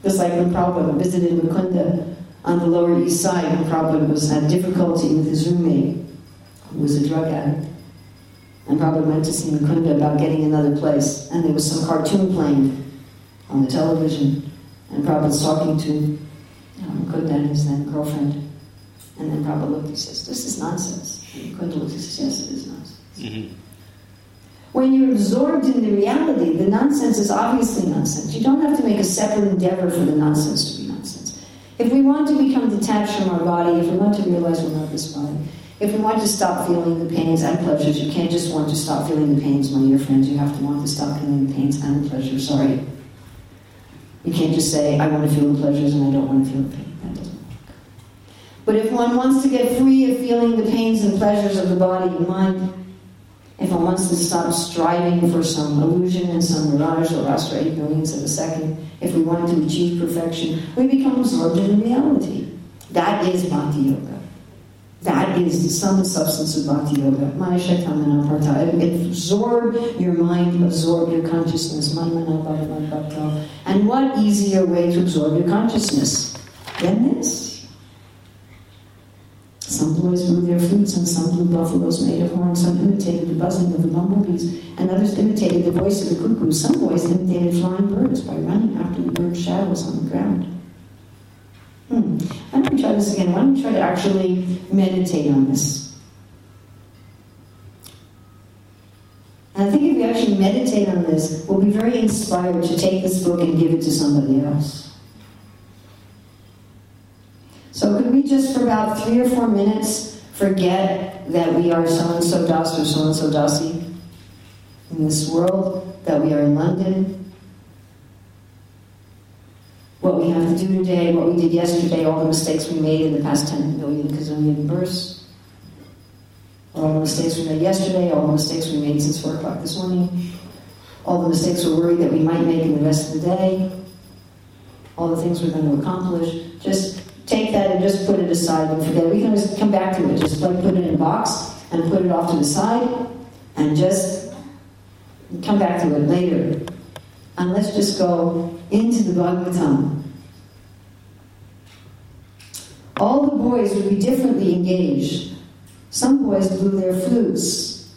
Just like when Prabhupada visited Mukunda on the Lower East Side, and Prabhupada had difficulty with his roommate, who was a drug addict. And Prabhupada went to see Mukunda about getting another place, and there was some cartoon playing on the television, and Prabhupada's talking to Mukunda and his then girlfriend. And then Prabhupada looked and says, this is nonsense. And Mukunda looked and says, yes, it is nonsense. Mm-hmm. When you're absorbed in the reality, the nonsense is obviously nonsense. You don't have to make a separate endeavor for the nonsense to be nonsense. If we want to become detached from our body, if we want to realize we're not this body, if we want to stop feeling the pains and pleasures, you can't just want to stop feeling the pains, my dear friends. You have to want to stop feeling the pains and the pleasures. Sorry. You can't just say, I want to feel the pleasures and I don't want to feel the pain. That doesn't work. But if one wants to get free of feeling the pains and pleasures of the body and mind, if one wants to stop striving for some illusion and some mirage that lasts for 8 billionths of a second, if we want to achieve perfection, we become absorbed in reality. That is Bhakti Yoga. That is the sum and substance of Bhakti Yoga. Maya Mana Parta. Absorb your mind, absorb your consciousness. And what easier way to absorb your consciousness than this? Some boys blew their flutes, and some blew buffaloes made of horns. Some imitated the buzzing of the bumblebees, and others imitated the voice of the cuckoo. Some boys imitated flying birds by running after the bird shadows on the ground. Why don't we try this again? Why don't we try to actually meditate on this? And I think if we actually meditate on this, we'll be very inspired to take this book and give it to somebody else. So could we just for about 3 or 4 minutes forget that we are so-and-so das or so-and-so dasi in this world, that we are in London, what we have to do today, what we did yesterday, all the mistakes we made in the past 10 million kazillion births, all the mistakes we made yesterday, all the mistakes we made since 4 o'clock this morning, all the mistakes we're worried that we might make in the rest of the day, all the things we're going to accomplish. Just take that and just put it aside and forget it. We can just come back to it. Just like put it in a box and put it off to the side and just come back to it later. And let's just go into the Bhagavatam. All the boys would be differently engaged. Some boys blew their flutes,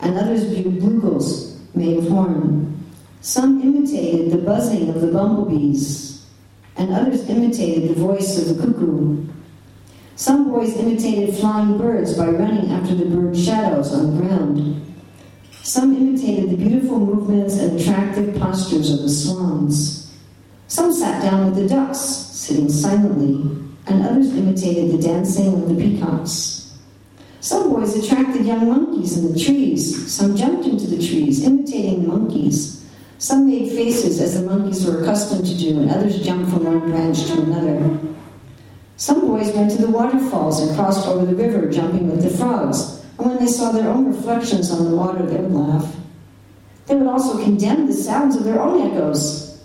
and others blew bugles made of horn. Some imitated the buzzing of the bumblebees, and others imitated the voice of the cuckoo. Some boys imitated flying birds by running after the bird shadows on the ground. Some imitated the beautiful movements and attractive postures of the swans. Some sat down with the ducks, sitting silently, and others imitated the dancing of the peacocks. Some boys attracted young monkeys in the trees. Some jumped into the trees, imitating the monkeys. Some made faces as the monkeys were accustomed to do, and others jumped from one branch to another. Some boys went to the waterfalls and crossed over the river, jumping with the frogs. And when they saw their own reflections on the water, they would laugh. They would also condemn the sounds of their own echoes.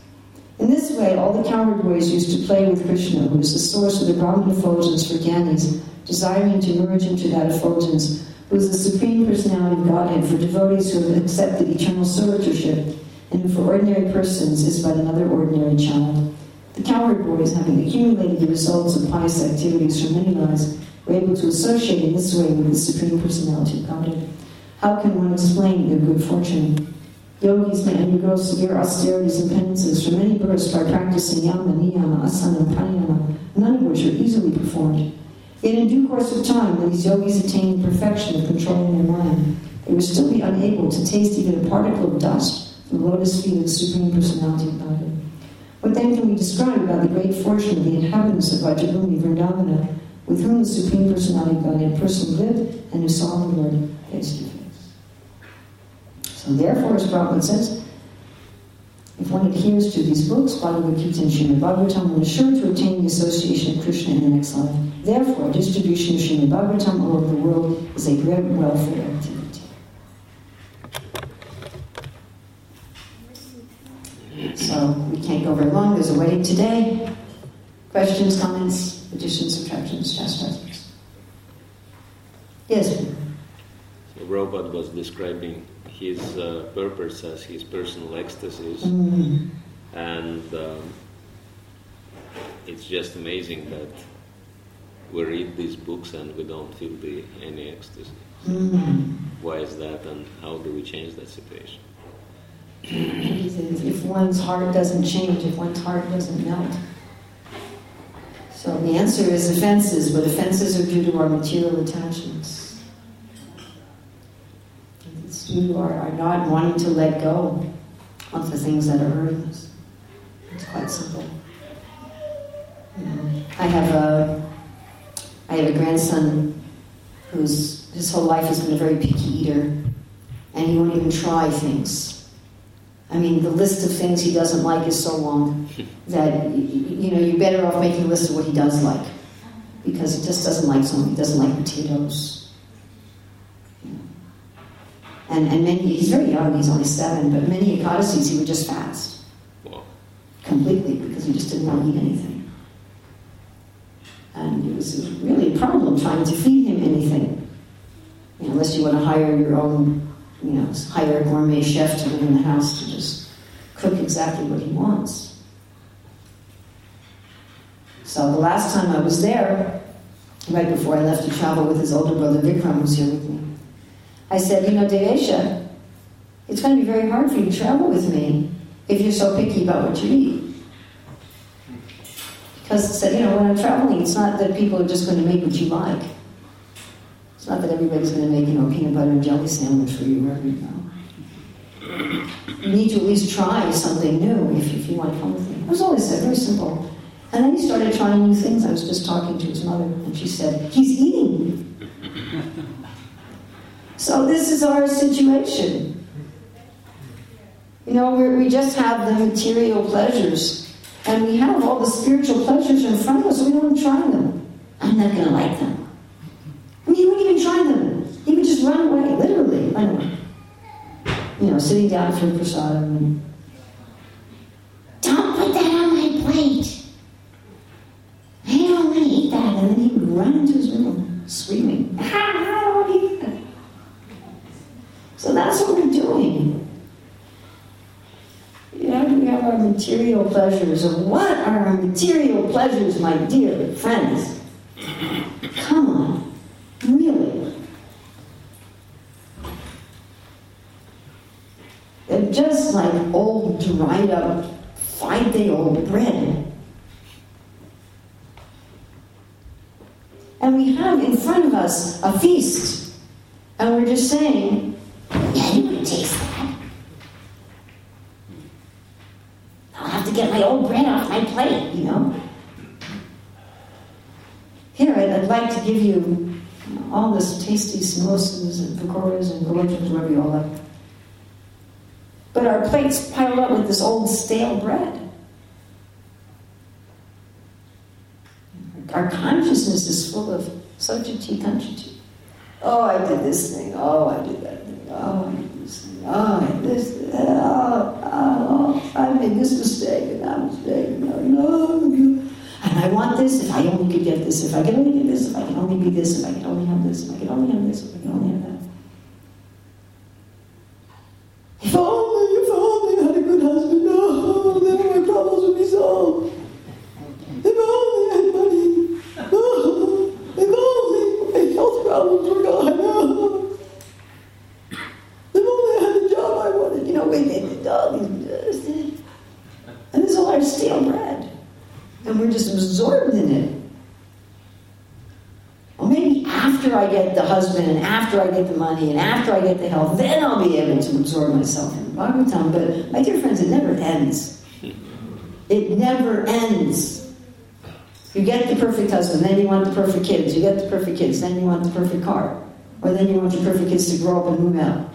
In this way, all the cowherd boys used to play with Krishna, who is the source of the Brahman effulgence for Gyanis, desiring to merge into that effulgence, who is the Supreme Personality of Godhead for devotees who have accepted eternal servitorship, and who for ordinary persons is but another ordinary child. The cowherd boys, having accumulated the results of pious activities from many lives, were able to associate in this way with the Supreme Personality of Godhead. How can one explain their good fortune? Yogis may undergo severe austerities and penances for many births by practicing yama, niyama, asana, and pranayama, none of which are easily performed. Yet in due course of time, when these yogis attained perfection of controlling their mind, they would still be unable to taste even a particle of dust from the lotus feet of the Supreme Personality of Godhead. What then can we describe about the great fortune of the inhabitants of Vrajabhumi Vrindavana, with whom the Supreme Personality of Godhead personally lived and who saw the Lord face to face? And therefore, as Prabhupada says, if one adheres to these books, Bhagavad Gita and Srimad Bhagavatam, one is sure to attain the association of Krishna in the next life. Therefore, distribution of Srimad Bhagavatam all over the world is a great welfare activity. So, we can't go very long. There's a wedding today. Questions, comments, additions, subtractions, chastisements. Yes? So, Prabhupada was describing his purpose as his personal ecstasies, and it's just amazing that we read these books and we don't feel any ecstasy. Why is that, and how do we change that situation? If one's heart doesn't change, if one's heart doesn't melt. So the answer is offenses, but offenses are due to our material attachments. You are not wanting to let go of the things that are hurting us. It's quite simple. You know, I have a grandson who's his whole life has been a very picky eater, and he won't even try things. I mean, the list of things he doesn't like is so long that you're better off making a list of what he does like, because he just doesn't like something. He doesn't like potatoes. And many, he's very young, he's only 7, but many ecodicities he would just fast. Wow. Completely, because he just didn't want to eat anything. And it was really a problem trying to feed him anything. Unless you want to hire your own, hire a gourmet chef to live in the house to just cook exactly what he wants. So the last time I was there, right before I left to travel with his older brother Vikram, who's here with me, I said, Devesha, it's going to be very hard for you to travel with me if you're so picky about what you eat. Because I said, when I'm traveling, it's not that people are just going to make what you like. It's not that everybody's going to make, a peanut butter and jelly sandwich for you wherever you go. You need to at least try something new if you want to come with me. It was always very simple. And then he started trying new things. I was just talking to his mother, and she said, he's eating. So this is our situation. We just have the material pleasures, and we have all the spiritual pleasures in front of us. We don't try them. I'm not going to like them. You wouldn't even try them. You would just run away, literally run away. Sitting down for prasada. Don't put that on my plate. I don't want to eat that. And then he would run into his room, screaming. So that's what we're doing. We have our material pleasures. And what are our material pleasures, my dear friends? Come on. Really? They're just like old, dried up, 5-day-old bread. And we have in front of us a feast. And we're just saying, anyone taste that? I'll have to get my old bread off my plate, Here, I'd like to give you all this tasty samosas and pakoras and gorgeous raviola. But our plates pile up with this old stale bread. Our consciousness is full of sojati, kanchati. Oh, I did this thing. Oh, I did that thing. Oh, I did this thing. Oh, I did this thing. Oh, I made this mistake and that mistake. No. And I want this. If I only could get this. If I could only get this. If I could only be this. If I could only have this. If I could only have this. If I could only have that. If only I had a good husband. No, then my problems would be solved. If only I had money. No, if only my health problems were gone. And this is all our stale bread. And we're just absorbed in it. Well, maybe after I get the husband, and after I get the money, and after I get the health, then I'll be able to absorb myself in Bhagavatam. But my dear friends, it never ends. It never ends. You get the perfect husband, then you want the perfect kids. You get the perfect kids, then you want the perfect car. Or then you want your perfect kids to grow up and move out.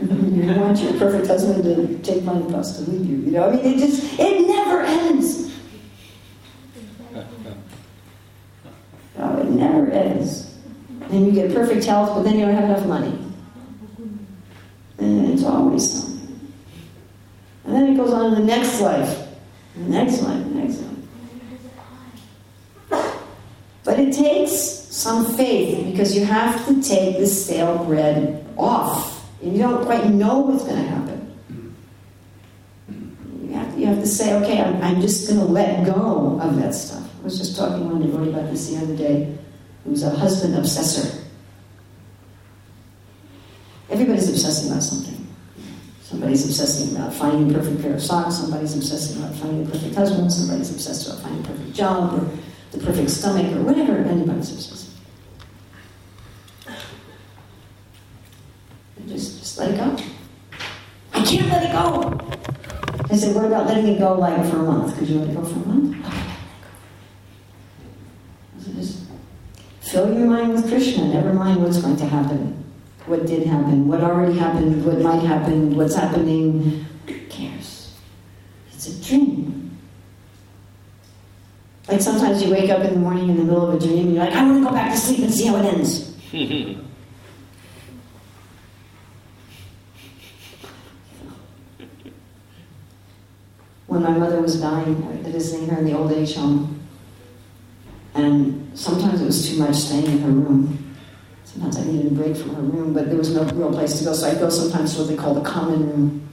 You don't want your perfect husband to take money plus to leave you. You know, I mean, it never ends. No, it never ends. Then you get perfect health, but then you don't have enough money. And it's always something. And then it goes on to the next life. The next life, the next life. But it takes some faith, because you have to take the stale bread off. And you don't quite know what's going to happen. You have to say, okay, I'm just going to let go of that stuff. I was just talking to one devotee about this the other day, who's a husband obsessor. Everybody's obsessing about something. Somebody's obsessing about finding a perfect pair of socks. Somebody's obsessing about finding a perfect husband. Somebody's obsessed about finding a perfect job or the perfect stomach or whatever anybody's obsessing. Just let it go. I can't let it go. I said, what about letting it go like for a month? Could you let it go for a month? I said, just fill your mind with Krishna. Never mind what's going to happen. What did happen? What already happened? What might happen? What's happening? Who cares? It's a dream. Like sometimes you wake up in the morning in the middle of a dream and you're like, I want to go back to sleep and see how it ends. When my mother was dying, I was visiting her in the old age home. And sometimes it was too much staying in her room. Sometimes I needed a break from her room, but there was no real place to go. So I'd go sometimes to what they call the common room.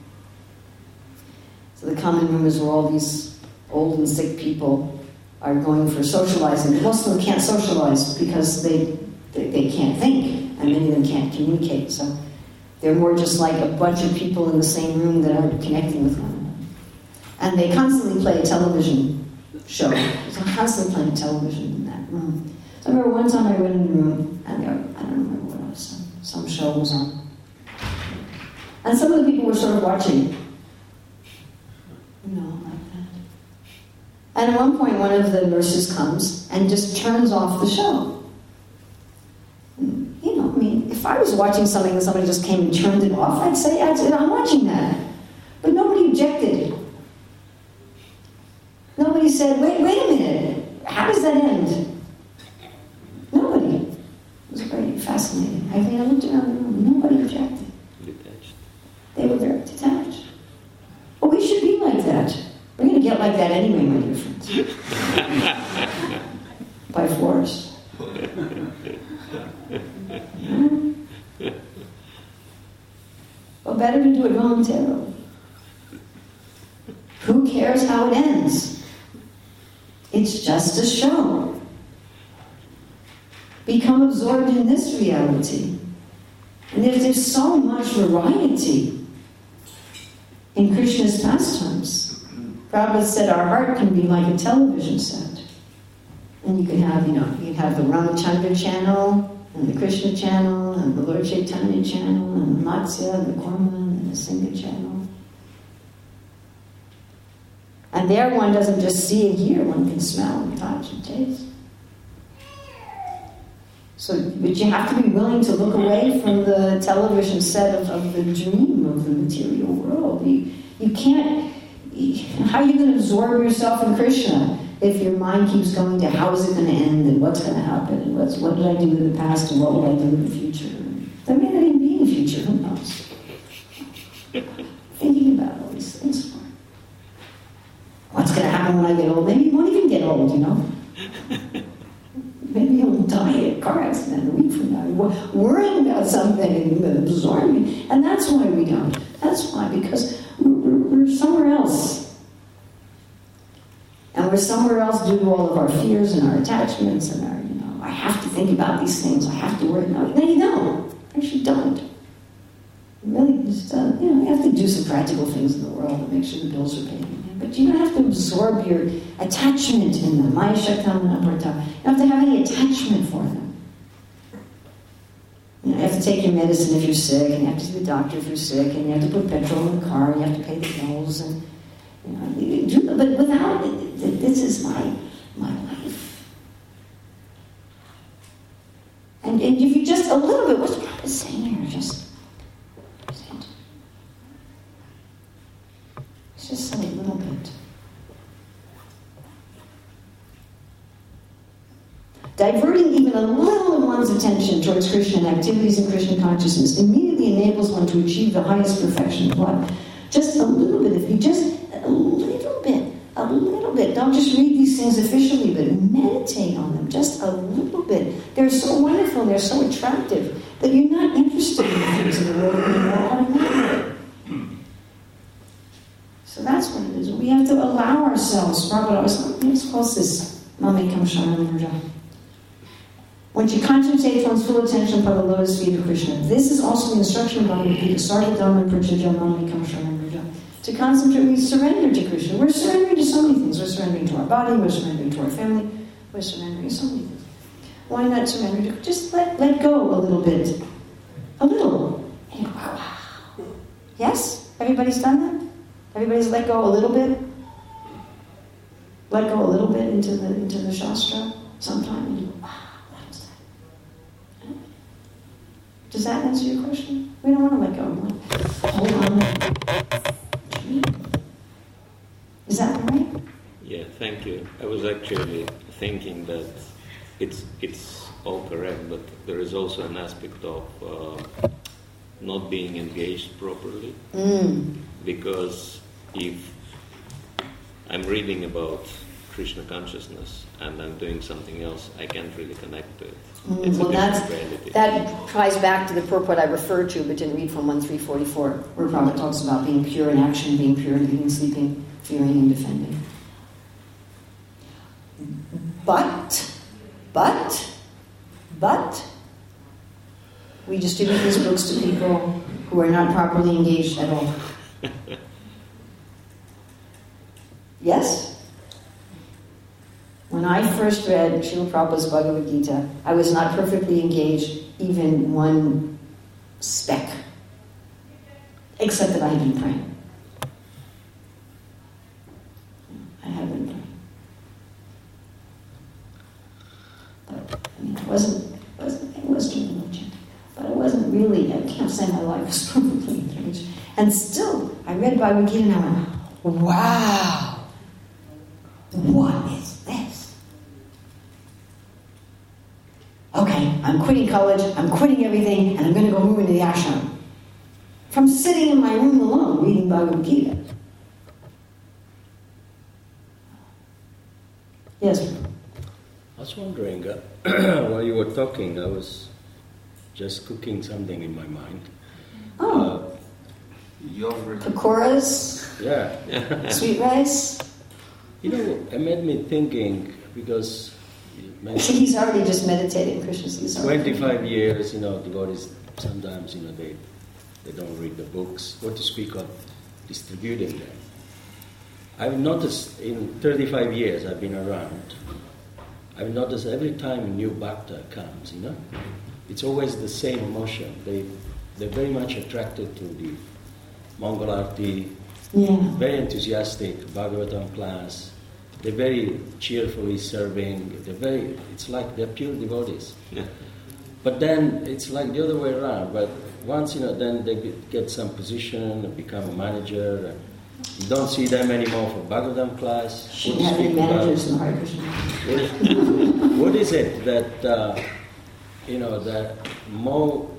So the common room is where all these old and sick people are going for socializing. Most of them can't socialize because they can't think. And many of them can't communicate. So they're more just like a bunch of people in the same room that aren't connecting with one. And they constantly play a television show. So I'm constantly playing television in that room. So I remember one time I went in the room, and I don't remember what it was, some show was on. And some of the people were sort of watching. You know, like that. And at one point, one of the nurses comes and just turns off the show. You know, I mean, if I was watching something and somebody just came and turned it off, I'd say, I'm watching that. But nobody objected. Nobody said, wait a minute, how does that end? Nobody. It was very fascinating. I think I looked around the room, nobody objected. Detached. They were very detached. Well, we should be like that. We're going to get like that anyway, my dear friends. By force. Yeah. Well, better to do it voluntarily. Who cares how it ends? It's just a show. Become absorbed in this reality. And there's so much variety in Krishna's pastimes. Prabhupada said our heart can be like a television set. And you can have, the Ramachandra channel, and the Krishna channel, and the Lord Chaitanya channel, and the Matsya, and the Korma, and the Sangha channel. And there one doesn't just see and hear, one can smell and touch and taste. But you have to be willing to look away from the television set of the dream of the material world. You can't... How are you going to absorb yourself in Krishna if your mind keeps going to how is it going to end and what's going to happen and what did I do in the past and what will I do in the future? There may not even be in the future, who knows? Thinking about all these things. What's going to happen when I get old? Maybe you won't even get old, you know. Maybe you'll die in a car accident a week from now. Worrying about something and absorbing. And that's why we don't. That's why, because we're somewhere else. And we're somewhere else due to all of our fears and our attachments and our, I have to think about these things. I have to worry about it. No, you don't. Actually don't. You really just don't. You have to do some practical things in the world and make sure the bills are paid. But you don't have to absorb your attachment in them. Maya Shaktam and Aparta. You don't have to have any attachment for them. You have to take your medicine if you're sick, and you have to see the doctor if you're sick, and you have to put petrol in the car, and you have to pay the bills, and but without it, this is my life. And if you just a little bit, what's Prabhupada saying here? Just Diverting even a little of one's attention towards Krishna and activities in Krishna consciousness immediately enables one to achieve the highest perfection. What? Just a little bit. If you just, a little bit. Don't just read these things officially, but meditate on them just a little bit. They're so wonderful, they're so attractive that you're not interested in things in the world anymore. So that's what it is. We have to allow ourselves. Prabhupada always calls this Mame Kam Sharanam Braja. When you concentrate one's full attention upon the lotus feet of Krishna. This is also the instruction of Bhagavad Gita, Sarva-dhamma pratyejam mame kam sharanam braja. To concentrate, we surrender to Krishna. We're surrendering to so many things. We're surrendering to our body, we're surrendering to our family, we're surrendering to so many things. Why not surrender to Krishna? Just let go a little bit. A little. And wow. Yes? Everybody's done that? Everybody's let go a little bit? Let go a little bit into the Shastra sometime and you go, wow. Does that answer your question? We don't want to let go of one. Hold on. Is that right? Yeah, thank you. I was actually thinking that it's all correct, but there is also an aspect of not being engaged properly. Mm. Because if I'm reading about Krishna consciousness and I'm doing something else, I can't really connect to it. It's well, that ties back to the purport I referred to but didn't read from 1.344, where Prabhupada talks about being pure in action, being pure in eating, sleeping, fearing and defending. But we distribute these books to people who are not properly engaged at all. Yes? When I first read Srila Prabhupada's Bhagavad Gita, I was not perfectly engaged, even one speck, except that I had been praying. I had been praying. But I mean, it was doing religion, but I wasn't really. I can't say my life was perfectly engaged. And still, I read Bhagavad Gita and I went, "Wow, what is?" Okay, I'm quitting college, I'm quitting everything, and I'm going to go move into the ashram. From sitting in my room alone, reading Bhagavad Gita. Yes? I was wondering, while you were talking, I was just cooking something in my mind. Oh. Pakoras? Yeah. Sweet rice? You know, it made me thinking, because... So he's already just meditating, Krishna's 25 years, devotees, sometimes, they don't read the books, what to speak of distributing them. I've noticed in 35 years I've been around, I've noticed every time a new bhakta comes, it's always the same emotion. They're very much attracted to the Mangalarti, very enthusiastic Bhagavatam class. They're very cheerfully serving. It's like they're pure devotees. Yeah. But then it's like the other way around. But once, then they get some position and become a manager. And you don't see them anymore for Bhagavatam class. She had any managers in Hare Krishna. What is it that, that more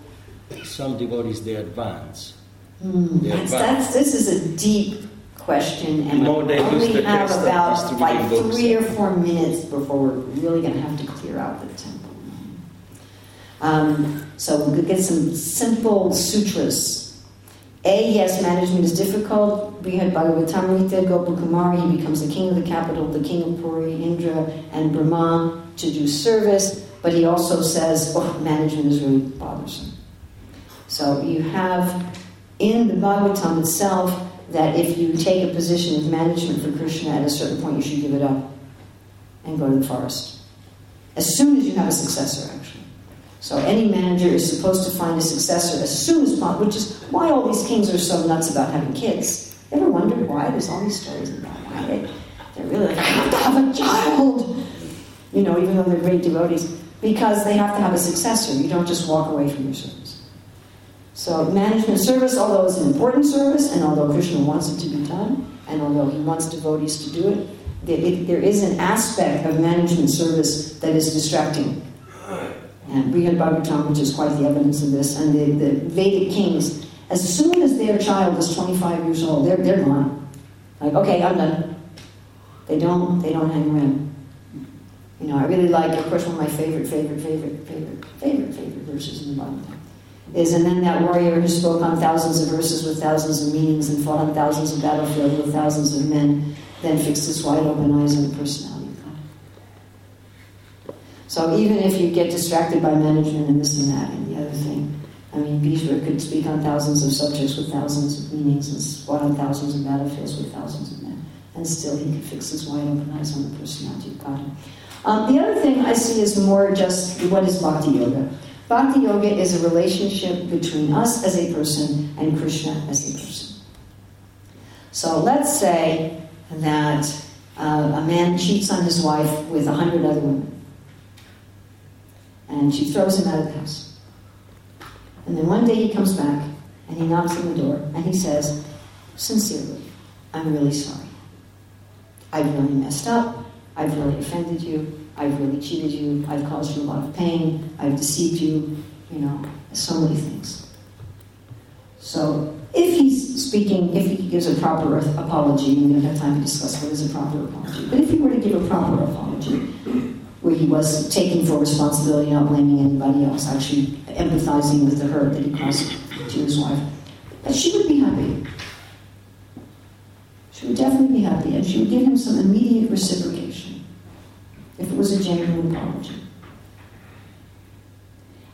some devotees, they advance? This is a deep question, and we only have about 3 or 4 minutes before we're really going to have to clear out the temple. So we could get some simple sutras. Yes, management is difficult. We had Bhagavatamrita, Gopu Kumari, he becomes the king of the capital, the king of Puri, Indra, and Brahma to do service, but he also says, management is really bothersome. So you have in the Bhagavatam itself that if you take a position of management for Krishna, at a certain point you should give it up and go to the forest. As soon as you have a successor, actually. So any manager is supposed to find a successor as soon as possible, which is why all these kings are so nuts about having kids. Ever wondered why? There's all these stories about why they're really like, I have to have a child! Even though they're great devotees. Because they have to have a successor. You don't just walk away from your service. So management service, although it's an important service, and although Krishna wants it to be done, and although he wants devotees to do it, There is an aspect of management service that is distracting. And Brihad Bhagavatam, which is quite the evidence of this, and the Vedic kings, as soon as their child is 25 years old, they're gone. Like, okay, I'm done. They don't hang around. You know, I really like, of course, one of my favorite verses in the Bhagavatam is, and then that warrior who spoke on thousands of verses with thousands of meanings and fought on thousands of battlefields with thousands of men, then fixed his wide open eyes on the personality of God. So even if you get distracted by management and this and that and the other thing, I mean, Bhishma could speak on thousands of subjects with thousands of meanings and fought on thousands of battlefields with thousands of men, and still he could fix his wide open eyes on the personality of God. The other thing I see is more just, what is Bhakti Yoga? Bhakti Yoga is a relationship between us as a person and Krishna as a person. So let's say that a man cheats on his wife with 100 other women. And she throws him out of the house. And then one day he comes back and he knocks on the door and he says, "Sincerely, I'm really sorry. I've really messed up. I've really offended you. I've really cheated you. I've caused you a lot of pain. I've deceived you. You know, so many things." So if he's speaking, if he gives a proper apology, we don't have time to discuss what is a proper apology. But if he were to give a proper apology, where he was taking full responsibility, not blaming anybody else, actually empathizing with the hurt that he caused to his wife, that she would be happy. She would definitely be happy, and she would give him some immediate reciprocation. If it was a genuine apology.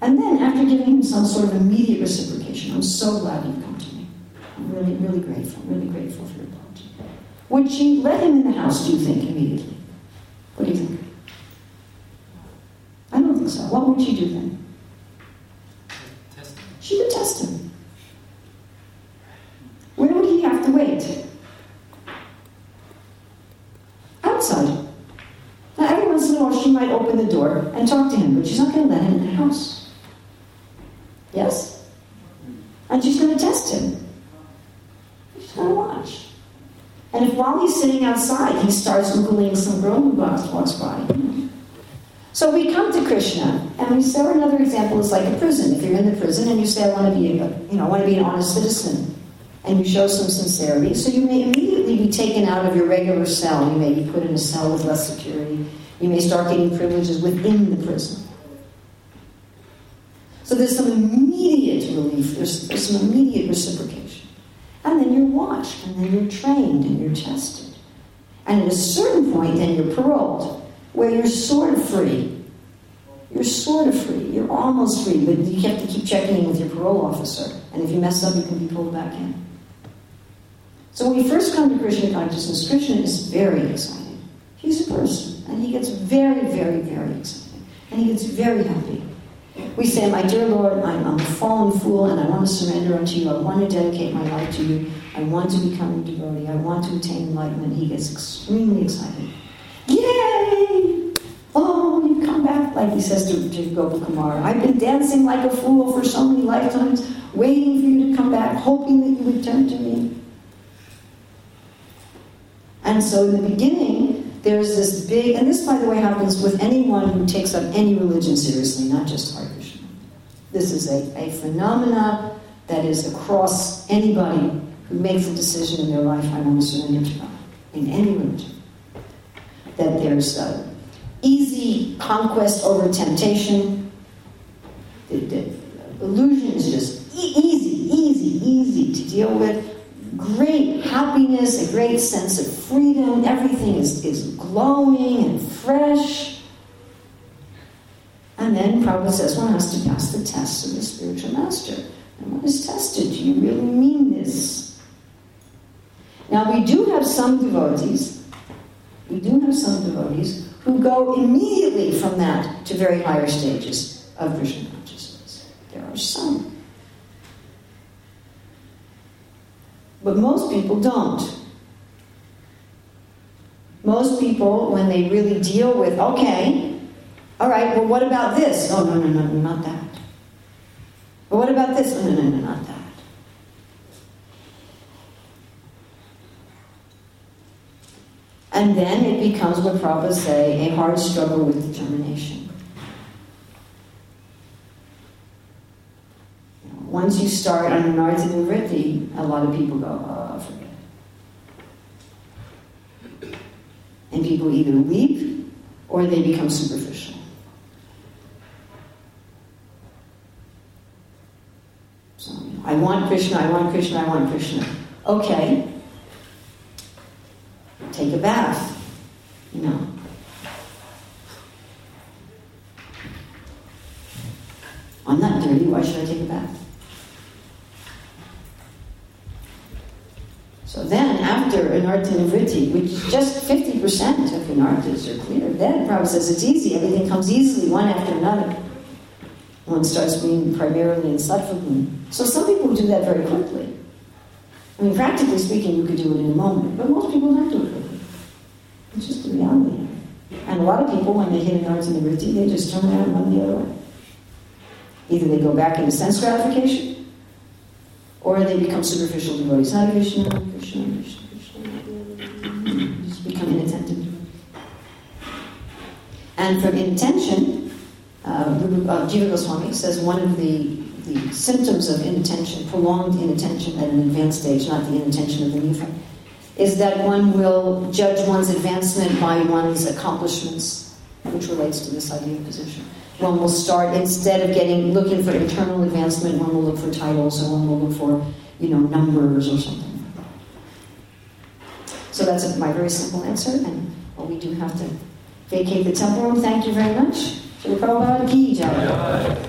And then after giving him some sort of immediate reciprocation, "I'm so glad you've come to me. I'm really, really grateful for your apology." Would she let him in the house, do you think, immediately? What do you think? I don't think so. What would she do then? Test him. She would test him. Where would he have to wait? Outside. Now, every once in a while, she might open the door and talk to him, but she's not going to let him in the house. Yes? And she's going to test him. She's going to watch. And if while he's sitting outside, he starts googling some girl who walks by. So we come to Krishna, and we say, another example is like a prison. If you're in the prison and you say, "I want to be, I want to be an honest citizen," and you show some sincerity, so you may immediately be taken out of your regular cell. You may be put in a cell with less security. You may start getting privileges within the prison. So there's some immediate relief. There's some immediate reciprocation. And then you're watched, and then you're trained, and you're tested. And at a certain point, then you're paroled, where you're sort of free. You're sort of free. You're almost free, but you have to keep checking in with your parole officer. And if you mess up, you can be pulled back in. So when we first come to Krishna consciousness, Krishna is very exciting. He's a person, and he gets very, very, very excited. And he gets very happy. We say, "My dear Lord, I'm a fallen fool, and I want to surrender unto you. I want to dedicate my life to you. I want to become a devotee. I want to attain enlightenment." He gets extremely excited. "Yay! Oh, you've come back," like he says to Gopu Kumar. "I've been dancing like a fool for so many lifetimes, waiting for you to come back, hoping that you would turn to me." And so in the beginning, there's this big, and this, by the way, happens with anyone who takes up any religion seriously, not just Hare Krishna. This is a phenomena that is across anybody who makes a decision in their life, "I want to surrender to God," in any religion. That there's easy conquest over temptation. The illusion is just easy to deal with. Great happiness, a great sense of freedom. Everything is glowing and fresh. And then Prabhupada says one has to pass the test of the spiritual master. And one is tested. Do you really mean this? Now we do have some devotees. We do have some devotees who go immediately from that to very higher stages of Krishna consciousness. There are some. But most people don't. Most people, when they really deal with, "Okay, all right, well, what about this?" "Oh, no, not that." "Well, what about this?" "Oh, no, not that." And then it becomes, what Prabhupada say, a hard struggle with determination. Once you start on an arts and vritti, a lot of people go, oh, forget it. And people either leap or they become superficial. So, I want Krishna, I want Krishna, I want Krishna. Okay. Take a bath, you know. I'm not dirty, why should I take a bath? So then, after anartha and vritti, which just 50% of anarthas are clear, then Prabhupada says it's easy, everything comes easily, one after another. One starts being primarily in sattva-guna. So some people do that very quickly. I mean, practically speaking, you could do it in a moment, but most people don't do it quickly. It's just the reality. And a lot of people, when they hit an arts and vritti, they just turn around and run the other way. Either they go back into sense gratification, or they become superficial devotees. Hare Krishna, Krishna, Krishna, Krishna. Just become inattentive. And from inattention, Jiva Goswami says one of the symptoms of inattention, prolonged inattention at an advanced stage, not the inattention of the neophyte, is that one will judge one's advancement by one's accomplishments, which relates to this idea of position. One will start, instead of looking for internal advancement, one will look for titles, or one will look for, numbers or something. So that's my very simple answer, and we do have to vacate the temple room. Thank you very much. Sri Prabhupada ki jai.